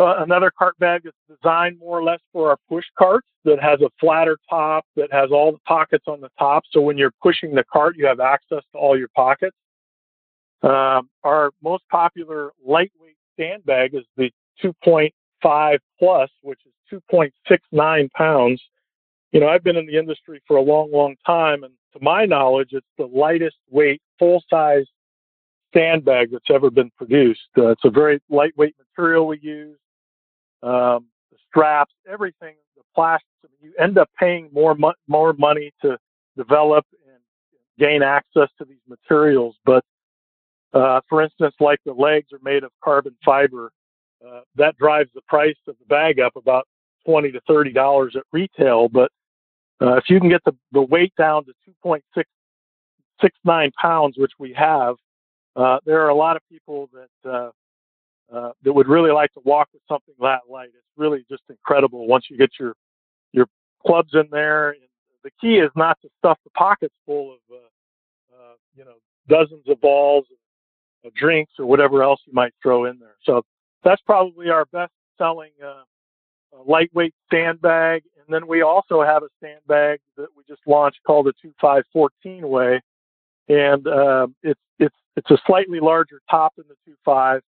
another cart bag that's designed more or less for our push carts, that has a flatter top, that has all the pockets on the top. So when you're pushing the cart, you have access to all your pockets. Our most popular lightweight stand bag is the 2.5 plus, which is 2.69 pounds. I've been in the industry for a long, long time, and to my knowledge, it's the lightest weight full-size stand bag that's ever been produced. It's a very lightweight material we use. The straps, everything, the plastic. You end up paying more money to develop and gain access to these materials. But for instance, like the legs are made of carbon fiber, that drives the price of the bag up about $20 to $30 at retail. But if you can get the weight down to 2.669 pounds, which we have, there are a lot of people that would really like to walk with something that light. It's really just incredible once you get your clubs in there. And the key is not to stuff the pockets full of dozens of balls, or drinks, or whatever else you might throw in there. So that's probably our best-selling lightweight sandbag. And then we also have a sandbag that we just launched called the 2514 Way, and it's a slightly larger top than the 25.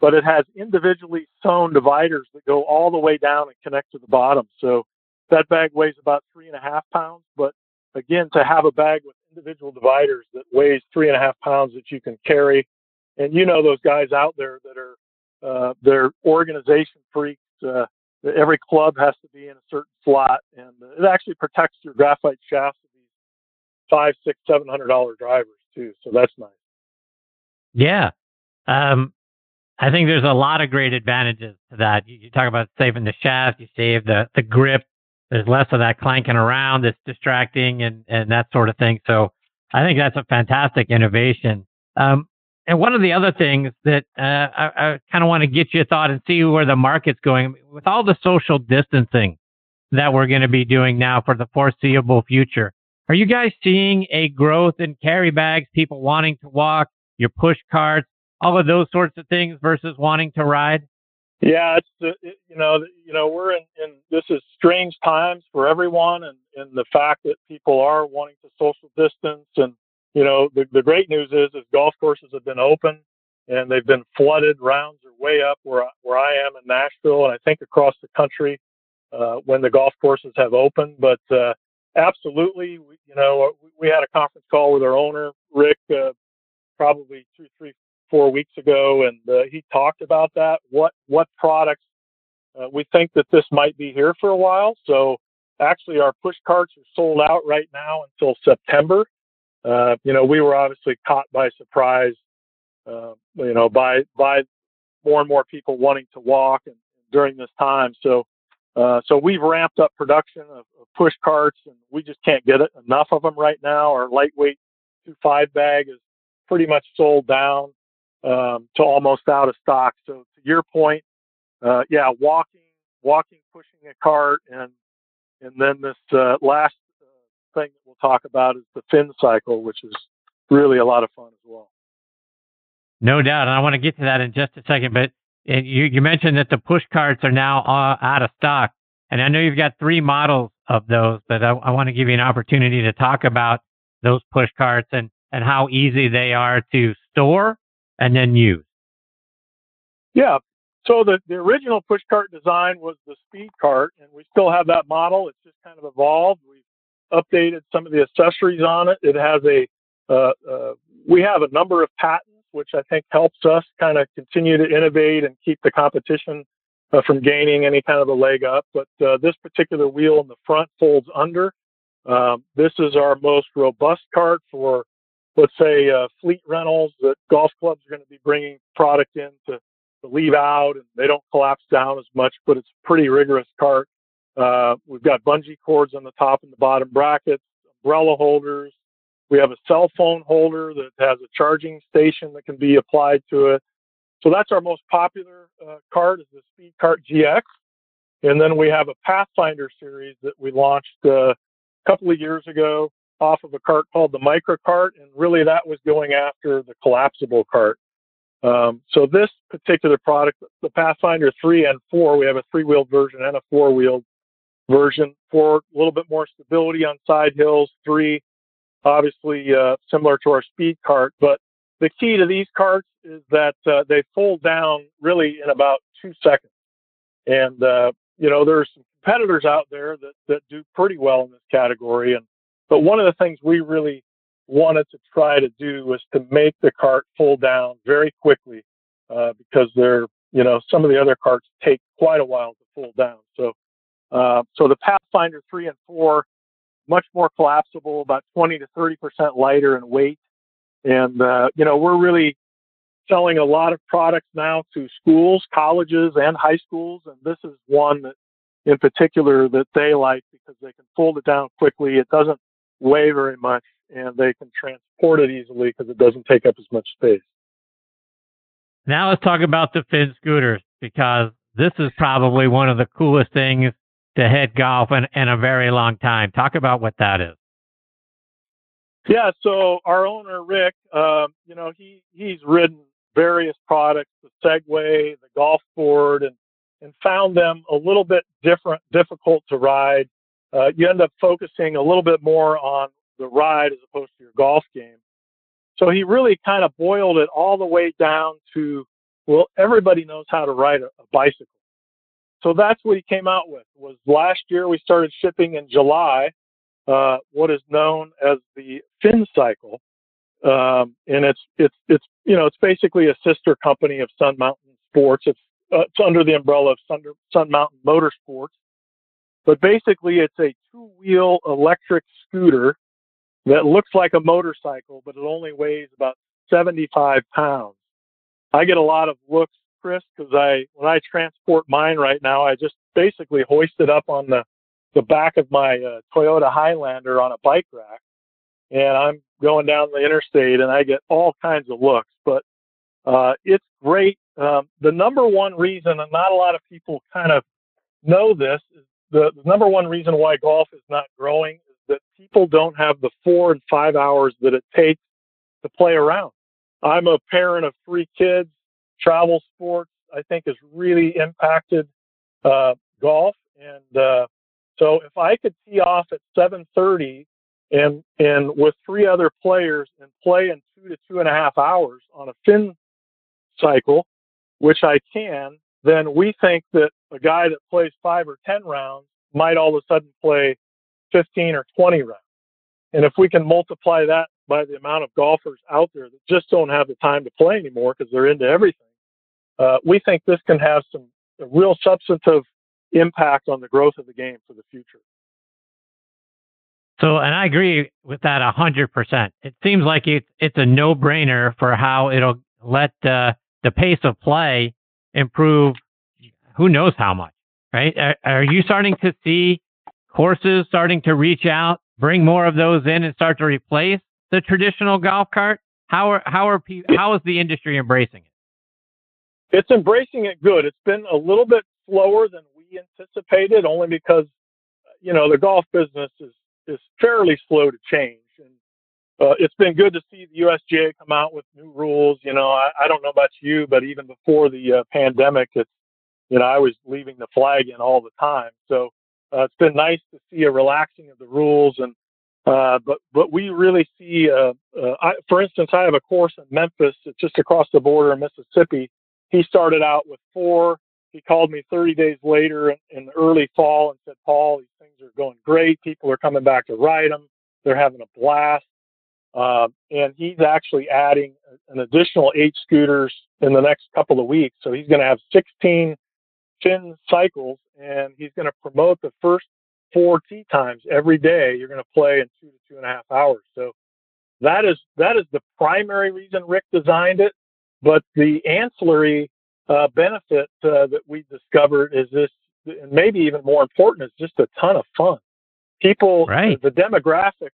But it has individually sewn dividers that go all the way down and connect to the bottom. So that bag weighs about 3.5 pounds. But again, to have a bag with individual dividers that weighs 3.5 pounds that you can carry. And those guys out there that are, they're organization freaks. every club has to be in a certain slot, and it actually protects your graphite shafts of these $500, $600, $700 drivers too. So that's nice. Yeah, I think there's a lot of great advantages to that. You talk about saving the shaft, you save the grip. There's less of that clanking around that's distracting and that sort of thing. So I think that's a fantastic innovation. And one of the other things that I kind of want to get your thought and see where the market's going. With all the social distancing that we're going to be doing now for the foreseeable future, are you guys seeing a growth in carry bags, people wanting to walk, your push carts, all of those sorts of things versus wanting to ride? Yeah, it's we're in this is strange times for everyone, and the fact that people are wanting to social distance, and you know, the great news is golf courses have been open and they've been flooded. Rounds are way up where I am in Nashville, and I think across the country when the golf courses have opened. But absolutely, we had a conference call with our owner Rick probably 4 weeks ago, and he talked about that. What products we think that this might be here for a while. So actually, our push carts are sold out right now until September. We were obviously caught by surprise. By more and more people wanting to walk and during this time. So we've ramped up production of push carts, and we just can't get enough of them right now. Our lightweight 2.5 bag is pretty much sold down to almost out of stock. So to your point, walking, pushing a cart, and then this last thing that we'll talk about is the fin cycle, which is really a lot of fun as well. No doubt, and I want to get to that in just a second, but you mentioned that the push carts are now out of stock, and I know you've got 3 models of those, but I want to give you an opportunity to talk about those push carts and how easy they are to store and then use. Yeah. So the original push cart design was the speed cart, and we still have that model. It's just kind of evolved. We've updated some of the accessories on it. It has we have a number of patents, which I think helps us kind of continue to innovate and keep the competition from gaining any kind of a leg up. But this particular wheel in the front folds under. This is our most robust cart for, let's say, fleet rentals that golf clubs are going to be bringing product in to leave out, and they don't collapse down as much, but it's a pretty rigorous cart. We've got bungee cords on the top and the bottom brackets, umbrella holders. We have a cell phone holder that has a charging station that can be applied to it. So that's our most popular cart is the Speed Cart GX. And then we have a Pathfinder series that we launched a couple of years ago, off of a cart called the micro cart, and really that was going after the collapsible cart. So this particular product, the Pathfinder 3 and 4, we have a 3-wheeled version and a 4-wheeled version. 4, a little bit more stability on side hills. 3, obviously similar to our speed cart. But the key to these carts is that they fold down really in about 2 seconds. And, there's some competitors out there that do pretty well in this category. But one of the things we really wanted to try to do was to make the cart pull down very quickly because some of the other carts take quite a while to pull down. So the Pathfinder 3 and 4, much more collapsible, about 20 to 30% lighter in weight. And, we're really selling a lot of products now to schools, colleges, and high schools. And this is one that in particular that they like because they can fold it down quickly. It doesn't weigh very much, and they can transport it easily because it doesn't take up as much space. Now let's talk about the fin scooters, because this is probably one of the coolest things to head golf in a very long time. Talk about what that is. Yeah, so our owner, Rick, he's ridden various products, the Segway, the golf board, and found them a little bit difficult to ride. You end up focusing a little bit more on the ride as opposed to your golf game. So he really kind of boiled it all the way down to, well, everybody knows how to ride a bicycle. So that's what he came out with. Was last year we started shipping in July what is known as the Fin Cycle, and it's basically a sister company of Sun Mountain Sports. It's it's under the umbrella of Sun Mountain Motorsports. But basically, it's a two-wheel electric scooter that looks like a motorcycle, but it only weighs about 75 pounds. I get a lot of looks, Chris, because when I transport mine right now, I just basically hoist it up on the back of my Toyota Highlander on a bike rack, and I'm going down the interstate, and I get all kinds of looks. But it's great. The number one reason, and not a lot of people kind of know this, is the number one reason why golf is not growing is that people don't have the 4 and 5 hours that it takes to play around. I'm a parent of 3 kids. Travel sports, I think, has really impacted golf. And so if I could tee off at 7:30 and with 3 other players and play in 2 to 2.5 hours on a fin cycle, which I can, then we think that a guy that plays 5 or 10 rounds might all of a sudden play 15 or 20 rounds. And if we can multiply that by the amount of golfers out there that just don't have the time to play anymore because they're into everything, we think this can have a real substantive impact on the growth of the game for the future. So, and I agree with that 100%. It seems like it's a no-brainer for how it'll let the pace of play improve who knows how much, right? Are you starting to see courses starting to reach out, bring more of those in and start to replace the traditional golf cart? How is the industry embracing it? It's embracing it good. It's been a little bit slower than we anticipated, only because the golf business is fairly slow to change. And it's been good to see the USGA come out with new rules. I don't know about you, but even before the pandemic, I was leaving the flag in all the time. So it's been nice to see a relaxing of the rules. And but we really see, for instance, I have a course in Memphis. It's just across the border in Mississippi. He started out with 4. He called me 30 days later in the early fall and said, "Paul, these things are going great. People are coming back to ride them. They're having a blast." And he's actually adding an additional 8 scooters in the next couple of weeks. So he's going to have 16 fin cycles, and he's going to promote the first 4 tee times every day. You're going to play in 2 to 2.5 hours. So that is the primary reason Rick designed it. But the ancillary benefit that we discovered is this, and maybe even more important, is just a ton of fun. People, right. The demographic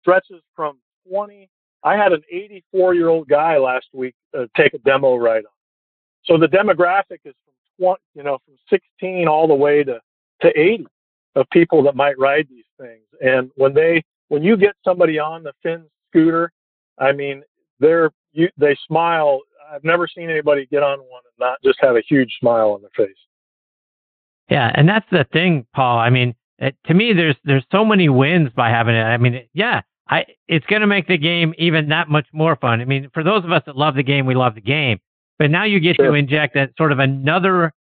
stretches from 20. I had an 84-year-old guy last week take a demo ride on. So the demographic is from 16 all the way to 80 of people that might ride these things. And when you get somebody on the fin scooter, I mean, they smile. I've never seen anybody get on one and not just have a huge smile on their face. Yeah. And that's the thing, Paul. I mean, to me, there's so many wins by having it. I mean, yeah, it's going to make the game even that much more fun. I mean, for those of us that love the game, we love the game, but now you get to inject that sort of another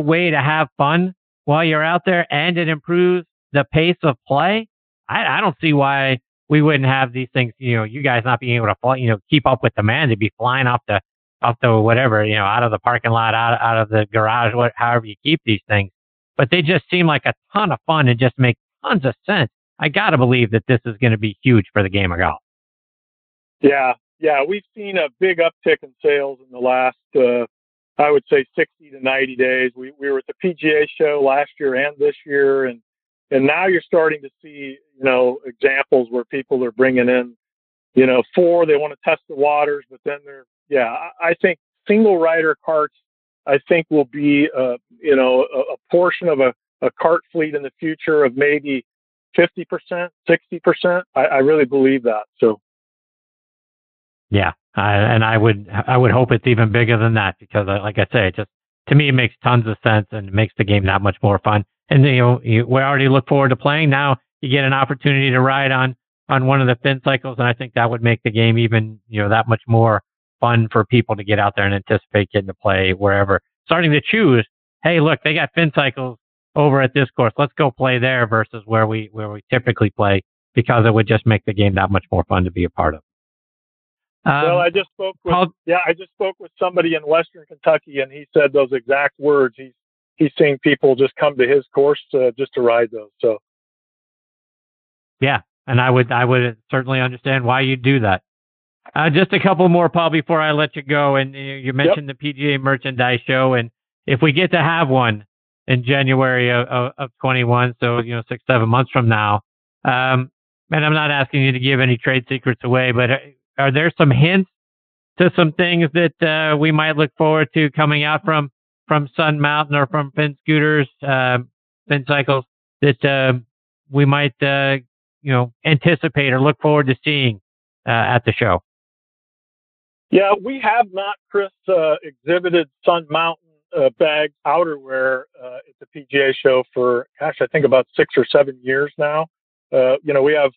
way to have fun while you're out there, and it improves the pace of play. I don't see why we wouldn't have these things. You guys not being able to fly, keep up with demand. They'd be flying off the whatever, out of the parking lot, out of the garage, however you keep these things. But they just seem like a ton of fun and just make tons of sense. I got to believe that this is going to be huge for the game of golf. Yeah. We've seen a big uptick in sales in the last, I would say 60 to 90 days. We were at the PGA show last year and this year. And now you're starting to see, examples where people are bringing in, 4, they want to test the waters, but then I think single rider carts, I think will be, a portion of a cart fleet in the future of maybe 50%, 60%. I really believe that. So. Yeah. And I would hope it's even bigger than that, because like I say, to me, it makes tons of sense and it makes the game that much more fun. And, we already look forward to playing. Now you get an opportunity to ride on one of the fin cycles. And I think that would make the game even, that much more fun for people to get out there and anticipate getting to play wherever, starting to choose, hey, look, they got fin cycles over at this course. Let's go play there versus where we typically play, because it would just make the game that much more fun to be a part of. Well, I just spoke with somebody in Western Kentucky, and he said those exact words. He's seeing people just come to his course just to ride those. So, yeah, and I would certainly understand why you do that. Just a couple more, Paul, before I let you go. And you mentioned the PGA Merchandise Show, and if we get to have one in January of 21, so 6-7 months from now. And I'm not asking you to give any trade secrets away, but are there some hints to some things that we might look forward to coming out from Sun Mountain or from Finn Scooters, Finn Cycles, that we might anticipate or look forward to seeing at the show? Yeah, we have not, Chris, exhibited Sun Mountain bagged outerwear at the PGA show for, I think about 6 or 7 years now. We have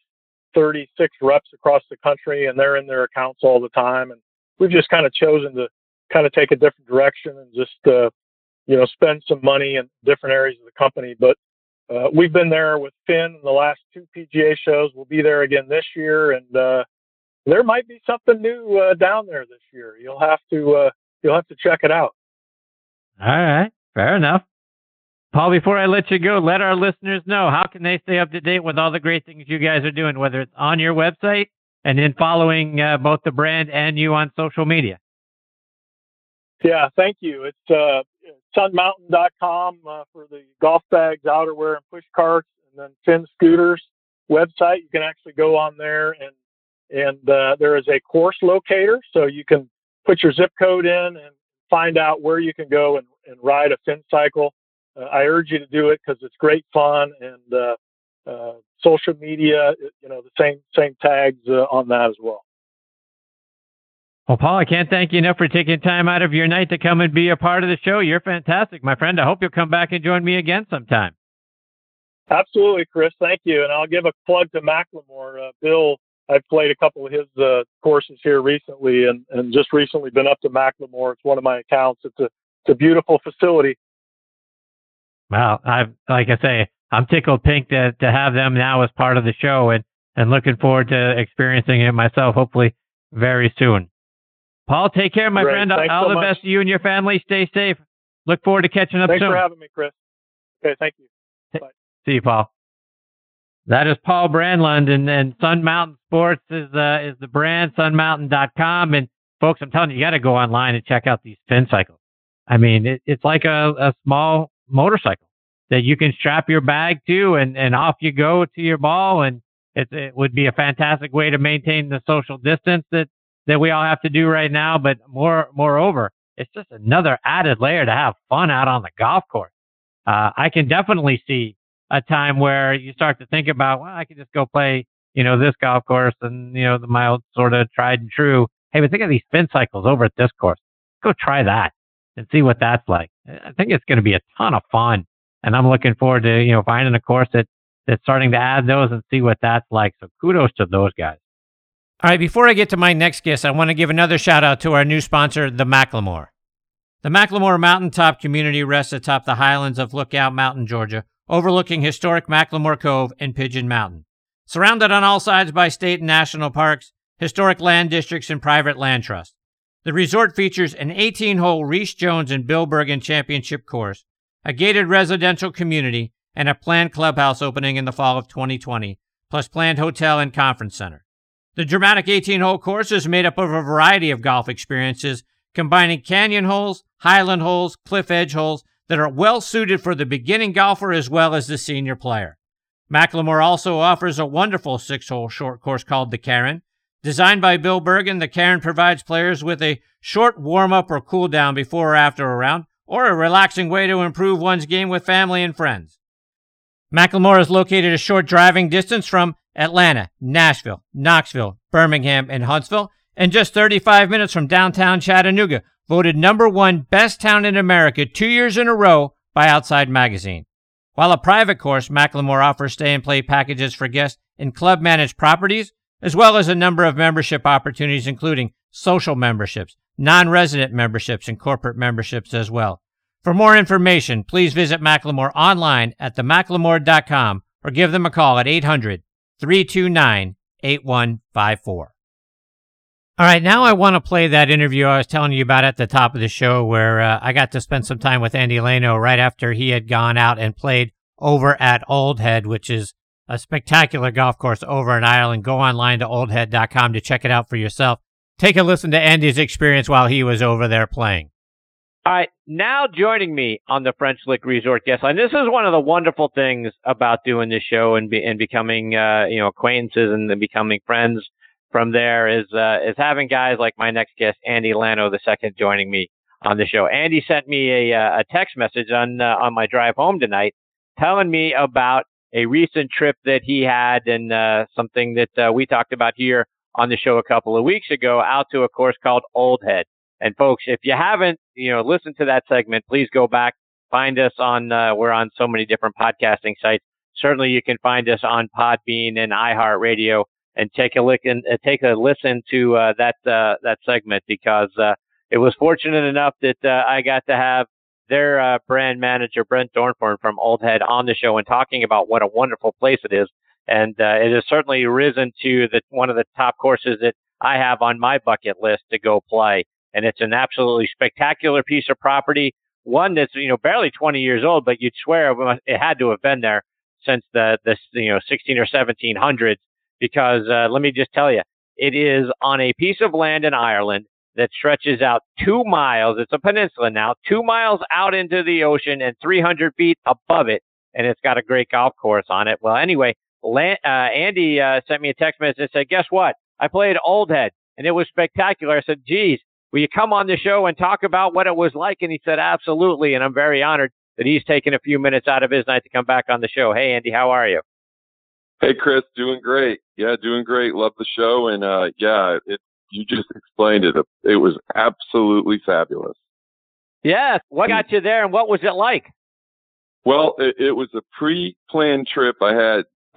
36 reps across the country, and they're in their accounts all the time. And we've just kind of chosen to kind of take a different direction and just, spend some money in different areas of the company. But we've been there with Finn in the last 2 PGA shows. We'll be there again this year. And there might be something new down there this year. You'll have to check it out. All right. Fair enough. Paul, before I let you go, let our listeners know, how can they stay up to date with all the great things you guys are doing, whether it's on your website and in following both the brand and you on social media? Yeah, thank you. It's sunmountain.com for the golf bags, outerwear, and push carts, and then Finn Scooters website. You can actually go on there, and there is a course locator, so you can put your zip code in and find out where you can go and ride a Finn cycle. I urge you to do it because it's great fun, and social media, the same tags on that as well. Well, Paul, I can't thank you enough for taking time out of your night to come and be a part of the show. You're fantastic, my friend. I hope you'll come back and join me again sometime. Absolutely, Chris. Thank you. And I'll give a plug to McLemore. Bill, I've played a couple of his courses here recently, and just recently been up to McLemore. It's one of my accounts. It's a beautiful facility. Wow. I'm tickled pink to have them now as part of the show, and looking forward to experiencing it myself, hopefully very soon. Paul, take care, my friend. Thanks all so the much. Best to you and your family. Stay safe. Look forward to catching up soon. Thanks for having me, Chris. Okay, thank you. Bye. See you, Paul. That is Paul Branlund, and Sun Mountain Sports is the brand, sunmountain.com. And folks, I'm telling you got to go online and check out these Finn cycles. I mean, it's like a small motorcycle that you can strap your bag to, and off you go to your ball. And it would be a fantastic way to maintain the social distance that we all have to do right now. But moreover, it's just another added layer to have fun out on the golf course. I can definitely see a time where you start to think about, well, I could just go play, this golf course and, my old sort of tried and true. Hey, but think of these spin cycles over at this course. Go try that and see what that's like. I think it's going to be a ton of fun, and I'm looking forward to finding a course that's starting to add those and see what that's like. So kudos to those guys. All right, before I get to my next guest, I want to give another shout out to our new sponsor, the McLemore. The McLemore Mountaintop Community rests atop the highlands of Lookout Mountain, Georgia, overlooking historic McLemore Cove and Pigeon Mountain. Surrounded on all sides by state and national parks, historic land districts, and private land trusts. The resort features an 18-hole Rees Jones and Bill Bergin championship course, a gated residential community, and a planned clubhouse opening in the fall of 2020, plus planned hotel and conference center. The dramatic 18-hole course is made up of a variety of golf experiences, combining canyon holes, highland holes, cliff edge holes that are well-suited for the beginning golfer as well as the senior player. McLemore also offers a wonderful 6-hole short course called the Cairn. Designed by Bill Bergin, the Cairn provides players with a short warm-up or cool-down before or after a round, or a relaxing way to improve one's game with family and friends. McLemore is located a short driving distance from Atlanta, Nashville, Knoxville, Birmingham, and Huntsville, and just 35 minutes from downtown Chattanooga, voted #1 best town in America 2 years in a row by Outside Magazine. While a private course, McLemore offers stay-and-play packages for guests in club-managed properties, as well as a number of membership opportunities, including social memberships, non-resident memberships, and corporate memberships as well. For more information, please visit McLemore online at themclemore.com or give them a call at 800-329-8154. All right, now I want to play that interview I was telling you about at the top of the show where I got to spend some time with Andy Lano right after he had gone out and played over at Old Head, which is a spectacular golf course over in Ireland. Go online to oldhead.com to check it out for yourself. Take a listen to Andy's experience while he was over there playing. All right, now joining me on the French Lick Resort guest line. This is one of the wonderful things about doing this show and becoming acquaintances and becoming friends. From there is having guys like my next guest, Andy Lano II, joining me on the show. Andy sent me a text message on my drive home tonight telling me about a recent trip that he had and something that we talked about here on the show a couple of weeks ago out to a course called Old Head. And folks, if you haven't listened to that segment, please go back, find us on, we're on so many different podcasting sites. Certainly you can find us on Podbean and iHeartRadio. And take a listen to that segment because it was fortunate enough that I got to have their brand manager Brent Dornforn from Old Head on the show and talking about what a wonderful place it is, and it has certainly risen to one of the top courses that I have on my bucket list to go play. And it's an absolutely spectacular piece of property, one that's barely 20 years old, but you'd swear it had to have been there since the 16 or 1700s. Because let me just tell you, it is on a piece of land in Ireland that stretches out 2 miles. It's a peninsula now, 2 miles out into the ocean and 300 feet above it. And it's got a great golf course on it. Well, anyway, Andy sent me a text message and said, guess what? I played Old Head and it was spectacular. I said, geez, will you come on the show and talk about what it was like? And he said, absolutely. And I'm very honored that he's taken a few minutes out of his night to come back on the show. Hey, Andy, how are you? Hey, Chris, doing great. Yeah, doing great. Love the show. And, you just explained it. It was absolutely fabulous. Yeah. What got you there and what was it like? Well, it was a pre-planned trip. I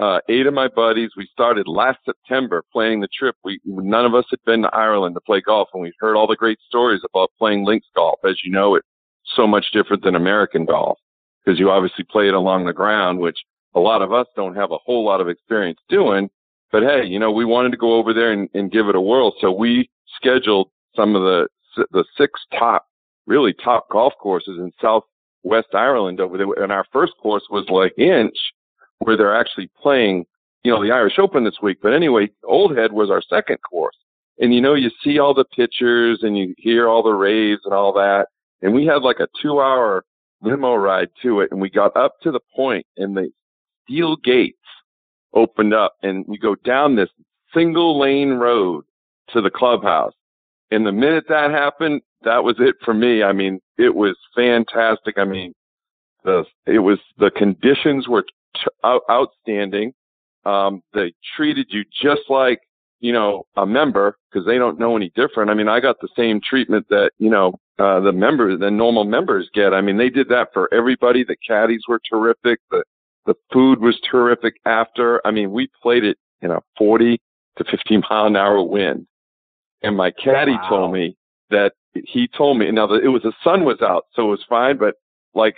had 8 of my buddies. We started last September planning the trip. None of us had been to Ireland to play golf, and we've heard all the great stories about playing links golf. As you know, it's so much different than American golf because you obviously play it along the ground, which a lot of us don't have a whole lot of experience doing, but hey, we wanted to go over there and give it a whirl. So we scheduled some of the 6 top golf courses in Southwest Ireland over there. And our first course was like Inch, where they're actually playing, the Irish Open this week. But anyway, Old Head was our second course. And, you see all the pictures and you hear all the raves and all that. And we had like a 2-hour limo ride to it. And we got up to the point and the steel gates opened up and we go down this single lane road to the clubhouse. And the minute that happened, that was it for me. I mean, it was fantastic. I mean, the conditions were outstanding. They treated you just like, a member because they don't know any different. I mean, I got the same treatment that, the normal members get. I mean, they did that for everybody. The caddies were terrific. The food was terrific after. I mean, we played it in a 40 to 15 mile an hour wind. And my caddy told me, now it was the sun was out, so it was fine. But like,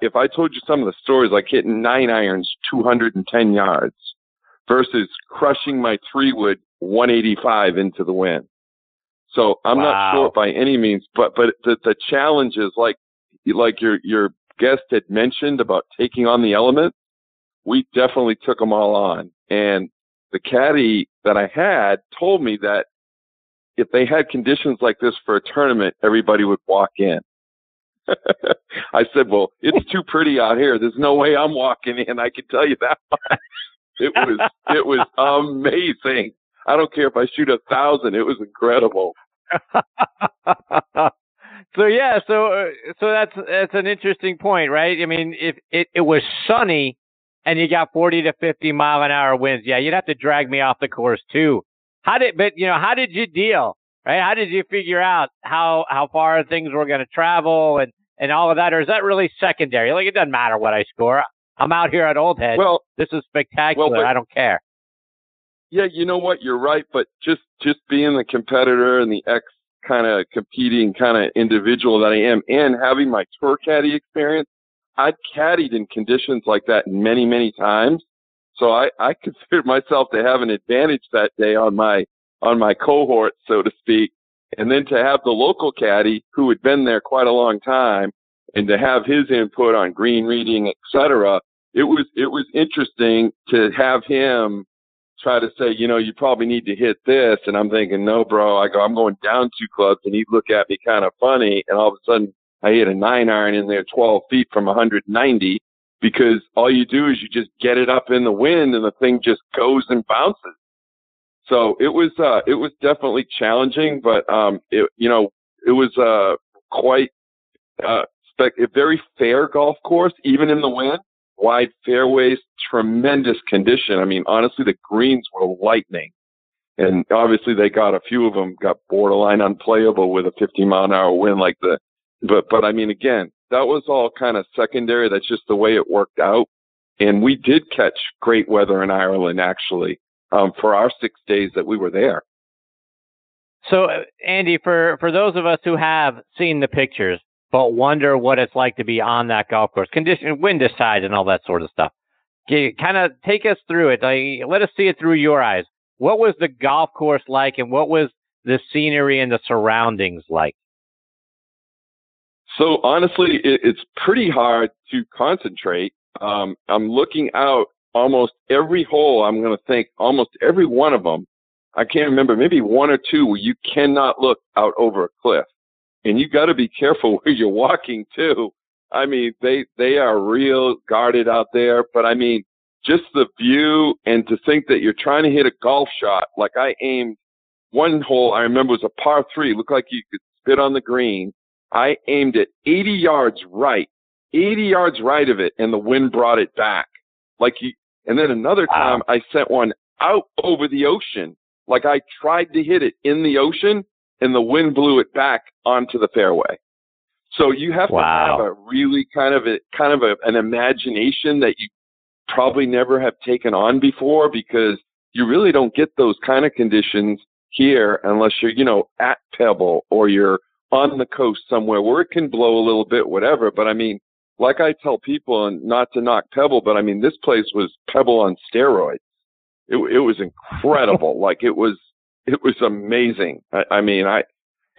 if I told you some of the stories, like hitting 9 irons, 210 yards versus crushing my 3-wood 185 into the wind. So I'm not sure by any means, but the challenge is like your guest had mentioned about taking on the element. We definitely took them all on. And the caddy that I had told me that if they had conditions like this for a tournament, everybody would walk in. I said, well, it's too pretty out here. There's no way I'm walking in. I can tell you that much. It was amazing. I don't care if I shoot 1,000. It was incredible. So that's an interesting point, right? I mean, if it was sunny and you got 40 to 50 mile an hour winds, yeah, you'd have to drag me off the course too. How did you deal, right? How did you figure out how far things were going to travel and all of that? Or is that really secondary? Like, it doesn't matter what I score. I'm out here at Old Head. Well, this is spectacular. I don't care. Yeah, you know what? You're right. But just being the competitor and the ex kind of competing kind of individual that I am and having my tour caddy experience, I'd caddied in conditions like that many, many times. So I considered myself to have an advantage that day on my on my cohort, so to speak. And then to have the local caddy who had been there quite a long time and to have his input on green reading, et cetera, it was interesting to have him try to say, you know, you probably need to hit this. And I'm thinking, no, bro, I'm going down 2 clubs. And he'd look at me kind of funny. And all of a sudden I hit a 9-iron in there 12 feet from 190, because all you do is you just get it up in the wind and the thing just goes and bounces. So it was definitely challenging, but it was a very fair golf course, even in the wind, wide fairways, tremendous condition. I mean, honestly, the greens were lightning, and obviously a few of them got borderline unplayable with a 50-mile-an-hour wind like the. But I mean, again, that was all kind of secondary. That's just the way it worked out, and we did catch great weather in Ireland, actually. For our 6 days that we were there. So, Andy, for those of us who have seen the pictures but wonder what it's like to be on that golf course, condition, wind aside, and all that sort of stuff, kind of take us through it. Like, let us see it through your eyes. What was the golf course like, and what was the scenery and the surroundings like? So, honestly, it's pretty hard to concentrate. I'm looking out. Almost every hole, I'm going to think, almost every one of them, I can't remember, maybe one or two where you cannot look out over a cliff. And you got to be careful where you're walking, too. I mean, they are real guarded out there. But, I mean, just the view and to think that you're trying to hit a golf shot. Like I aimed one hole, I remember, was a par 3. Looked like you could spit on the green. I aimed it 80 yards right of it, and the wind brought it back. And then another time I sent one out over the ocean. Like I tried to hit it in the ocean and the wind blew it back onto the fairway. So you have to have a really kind of an imagination that you probably never have taken on before, because you really don't get those kind of conditions here unless you're, you know, at Pebble or you're on the coast somewhere where it can blow a little bit, whatever. But I mean, like I tell people, and not to knock Pebble, but I mean, this place was Pebble on steroids. It was incredible. Like it was amazing. I mean, I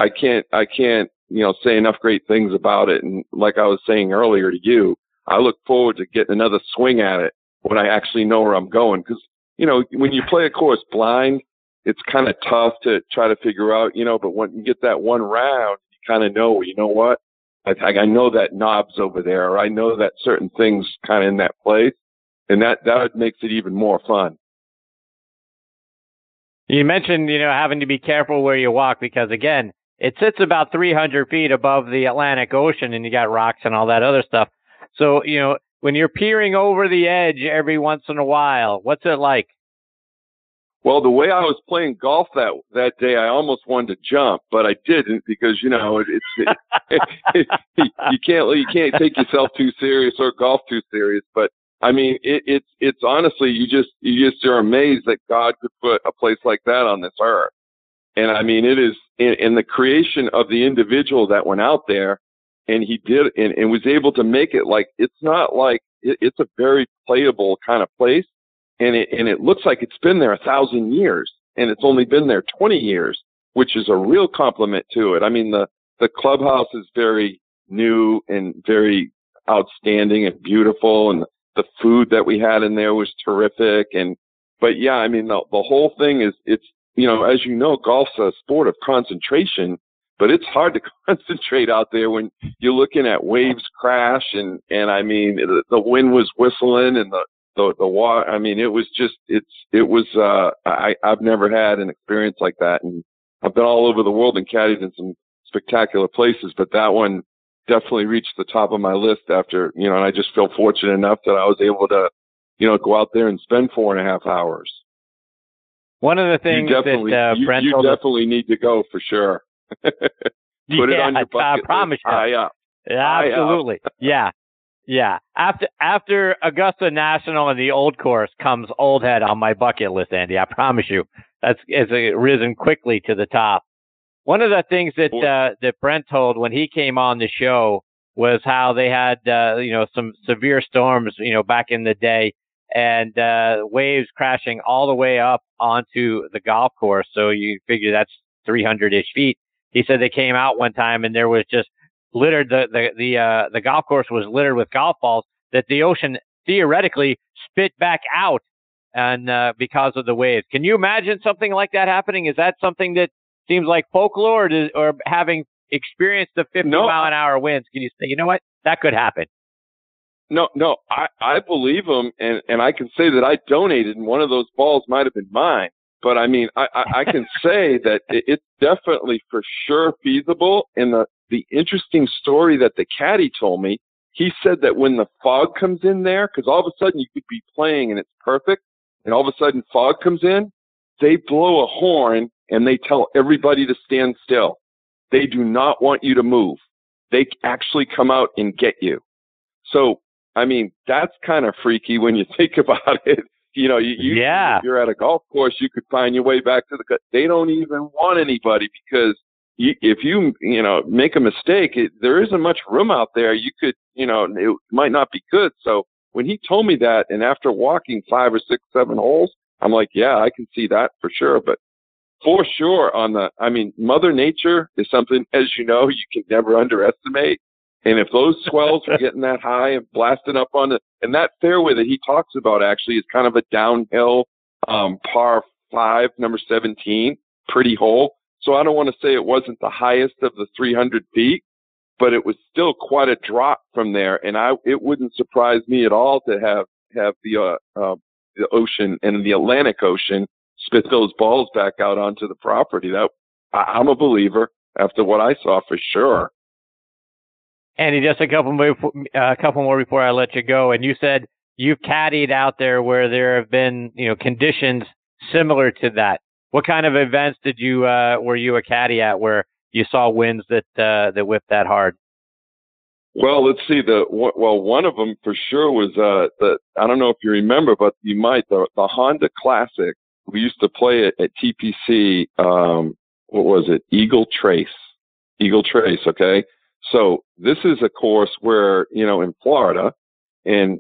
can't, you know, say enough great things about it. And like I was saying earlier to you, I look forward to getting another swing at it when I actually know where I'm going. Cause, you know, when you play a course blind, it's kind of tough to try to figure out, you know, but when you get that one round, you kind of know, you know what? I know that knob's over there, or I know that certain thing's kind of in that place, and that makes it even more fun. You mentioned, you know, having to be careful where you walk, because, again, it sits about 300 feet above the Atlantic Ocean, and you got rocks and all that other stuff. So, you know, when you're peering over the edge every once in a while, what's it like? Well, the way I was playing golf that day, I almost wanted to jump, but I didn't, because, you know, you can't take yourself too serious or golf too serious. But I mean, it's honestly, you just are amazed that God could put a place like that on this earth. And I mean, it is in the creation of the individual that went out there, and he did and was able to make it like it's a very playable kind of place. And it looks like it's been there 1,000 years, and it's only been there 20 years, which is a real compliment to it. I mean, the clubhouse is very new and very outstanding and beautiful, and the food that we had in there was terrific. But yeah, I mean, the whole thing is, it's, you know, as you know, golf's a sport of concentration, but it's hard to concentrate out there when you're looking at waves crash, and I mean, the wind was whistling, and the water, I mean, I've never had an experience like that. And I've been all over the world and caddied in some spectacular places, but that one definitely reached the top of my list after, you know, and I just feel fortunate enough that I was able to, you know, go out there and spend 4.5 hours. One of the things you definitely need to go, for sure. Put it on your bucket. I promise you. Absolutely. Yeah. Yeah, after Augusta National and the Old Course comes Old Head on my bucket list, Andy. I promise you, it's risen quickly to the top. One of the things that Brent told when he came on the show was how they had some severe storms, you know, back in the day, and waves crashing all the way up onto the golf course. So you figure that's 300-ish feet. He said they came out one time and there was just littered, the golf course was littered with golf balls that the ocean theoretically spit back out, and because of the waves. Can you imagine something like that happening? Is that something that seems like folklore, or having experienced the 50-mile-an-hour winds? Can you say, you know what, that could happen? No, I believe them, and I can say that I donated, and one of those balls might have been mine. But I mean, I can say that it's definitely for sure feasible. And the interesting story that the caddy told me, he said that when the fog comes in there, because all of a sudden you could be playing and it's perfect, and all of a sudden fog comes in, they blow a horn and they tell everybody to stand still. They do not want you to move. They actually come out and get you. So, I mean, that's kind of freaky when you think about it. You know, if you're at a golf course, you could find your way back to the cut. They don't even want anybody, because if you make a mistake, there isn't much room out there. You could, it might not be good. So when he told me that, and after walking 5 or 6, 7 holes, I'm like, yeah, I can see that for sure. But for sure Mother Nature is something, as you know, you can never underestimate. And if those swells are getting that high and blasting up and that fairway that he talks about actually is kind of a downhill, par 5, number 17, pretty hole. So I don't want to say it wasn't the highest of the 300 feet, but it was still quite a drop from there. And it wouldn't surprise me at all to have the ocean and the Atlantic Ocean spit those balls back out onto the property. That I'm a believer after what I saw for sure. Andy, just a couple more before I let you go. And you said you've caddied out there where there have been, conditions similar to that. What kind of events did you were you a caddy at where you saw winds that whipped that hard? Well, let's see. One of them for sure was I don't know if you remember, but you might the Honda Classic. We used to play it at TPC. What was it? Eagle Trace. Okay. So this is a course where, in Florida, and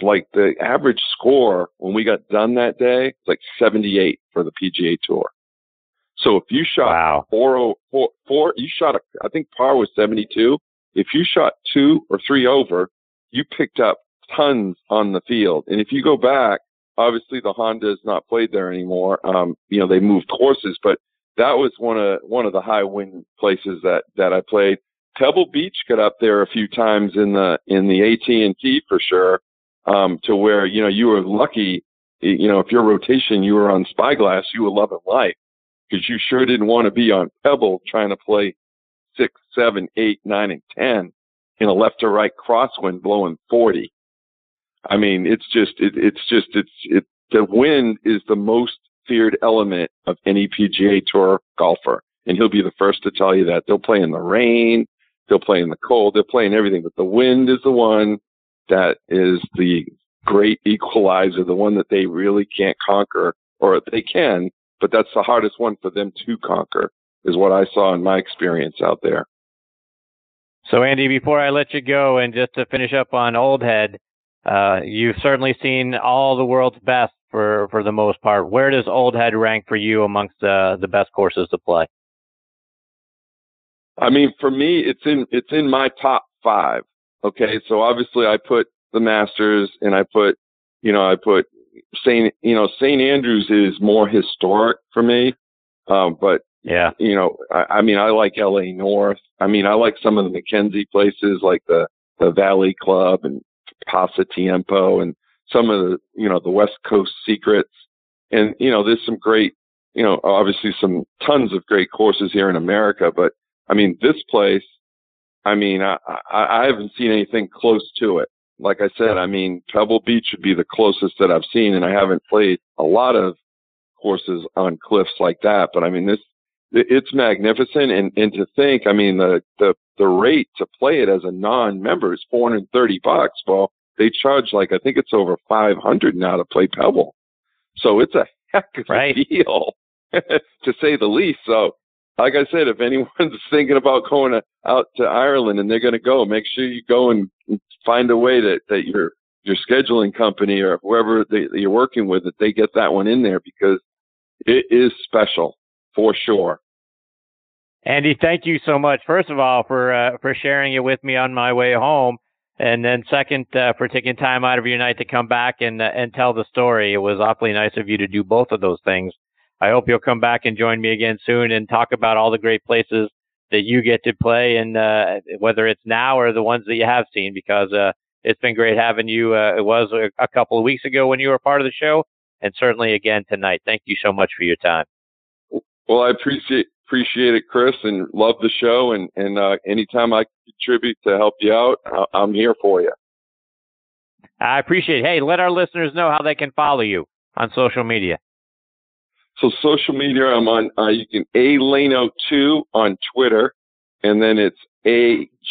like the average score when we got done that day, it's like 78 for the PGA Tour. So if you shot 404, you shot, I think par was 72. If you shot 2 or 3 over, you picked up tons on the field. And if you go back, obviously the Honda is not played there anymore. They moved courses, but that was one of the high wind places that I played. Pebble Beach got up there a few times in the AT&T for sure, to where, you were lucky, if your rotation, you were on Spyglass, you were loving life, because you sure didn't want to be on Pebble trying to play 6, 7, 8, 9, and 10 in a left to right crosswind blowing 40. I mean, the wind is the most feared element of any PGA Tour golfer, and he'll be the first to tell you that. They'll play in the rain, they'll play in the cold, they'll play in everything, but the wind is the one that is the great equalizer, the one that they really can't conquer, or they can, but that's the hardest one for them to conquer, is what I saw in my experience out there. So Andy, before I let you go, and just to finish up on Old Head, you've certainly seen all the world's best for the most part. Where does Old Head rank for you amongst the best courses to play? I mean, for me, it's in my top 5. Okay, so obviously I put the Masters, and I put St. Andrews is more historic for me. But yeah, I like LA North. I mean, I like some of the McKenzie places, like the Valley Club and Pasatiempo, and some of the, the West Coast secrets. And, there's some great, obviously some tons of great courses here in America. But I mean, this place, I haven't seen anything close to it. Like I said, Pebble Beach would be the closest that I've seen. And I haven't played a lot of courses on cliffs like that. But it's magnificent. And to think, the rate to play it as a non-member is $430. Well, they charge I think it's over $500 now to play Pebble. So it's a heck of a deal, to say the least. So like I said, if anyone's thinking about going out to Ireland and they're going to go, make sure you go and find a way that, that you're your scheduling company or whoever you're working with, that they get that one in there, because it is special for sure. Andy, thank you so much. First of all, for sharing it with me on my way home. And then second, for taking time out of your night to come back and tell the story. It was awfully nice of you to do both of those things. I hope you'll come back and join me again soon and talk about all the great places that you get to play, and whether it's now or the ones that you have seen, because it's been great having you. It was a couple of weeks ago when you were part of the show, and certainly again tonight. Thank you so much for your time. Well, I appreciate it, Chris, and love the show. And anytime I can contribute to help you out, I'm here for you. I appreciate it. Hey, let our listeners know how they can follow you on social media. So social media, I'm on, you can ALano2 on Twitter, and then it's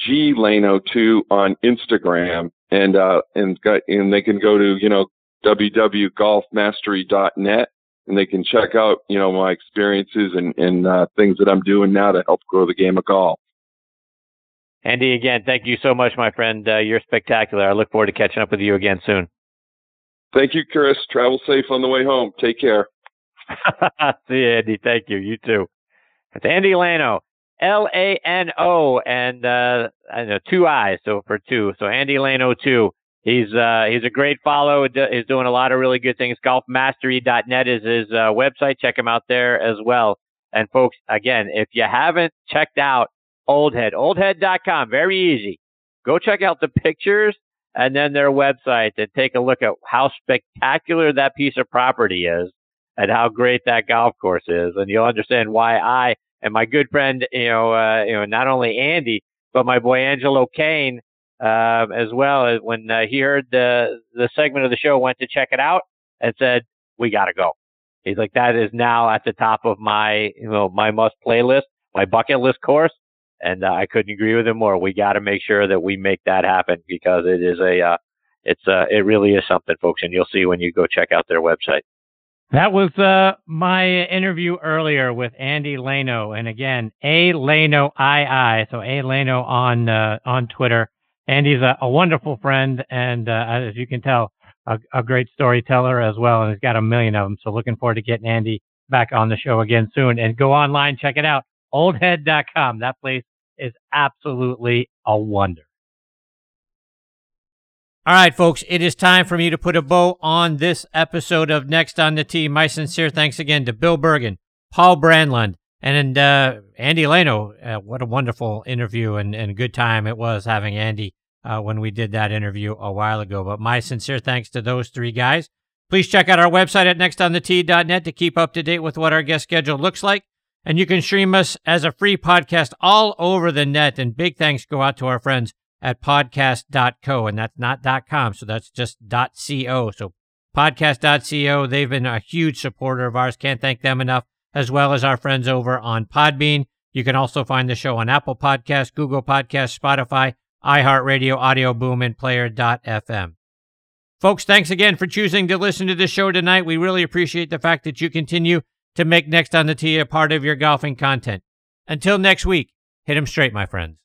AGLano2 on Instagram, and they can go to, www.golfmastery.net, and they can check out, my experiences and things that I'm doing now to help grow the game of golf. Andy, again, thank you so much, my friend. You're spectacular. I look forward to catching up with you again soon. Thank you, Chris. Travel safe on the way home. Take care. See you, Andy. Thank you. You too. It's Andy Lano, L-A-N-O, and I know, two I's, so for two. So Andy Lano 2. He's a great follow. He's doing a lot of really good things. Golfmastery.net is his website. Check him out there as well. And folks, again, if you haven't checked out Old Head, oldhead.com, very easy. Go check out the pictures and then their website and take a look at how spectacular that piece of property is, and how great that golf course is. And you'll understand why I and my good friend, not only Andy, but my boy Angelo Kane, as well, when he heard the segment of the show, went to check it out and said, we got to go. He's like, that is now at the top of my, my must playlist, my bucket list course. And I couldn't agree with him more. We got to make sure that we make that happen, because it is it really is something, folks. And you'll see when you go check out their website. That was my interview earlier with Andy Lano, and again, Alano II, so Alano on Twitter. Andy's a wonderful friend, and as you can tell, a great storyteller as well, and he's got a million of them, so looking forward to getting Andy back on the show again soon. And go online, check it out, oldhead.com. That place is absolutely a wonder. All right, folks, it is time for me to put a bow on this episode of Next on the Tee. My sincere thanks again to Bill Bergin, Paul Branlund, and Andy Lano. What a wonderful interview, and a good time it was having Andy when we did that interview a while ago. But my sincere thanks to those three guys. Please check out our website at nextonthetee.net to keep up to date with what our guest schedule looks like. And you can stream us as a free podcast all over the net. And big thanks go out to our friends at podcast.co, and that's not .com, so that's just .co. So podcast.co, they've been a huge supporter of ours. Can't thank them enough, as well as our friends over on Podbean. You can also find the show on Apple Podcasts, Google Podcasts, Spotify, iHeartRadio, Audioboom, and Player.fm. Folks, thanks again for choosing to listen to this show tonight. We really appreciate the fact that you continue to make Next on the Tee a part of your golfing content. Until next week, hit 'em straight, my friends.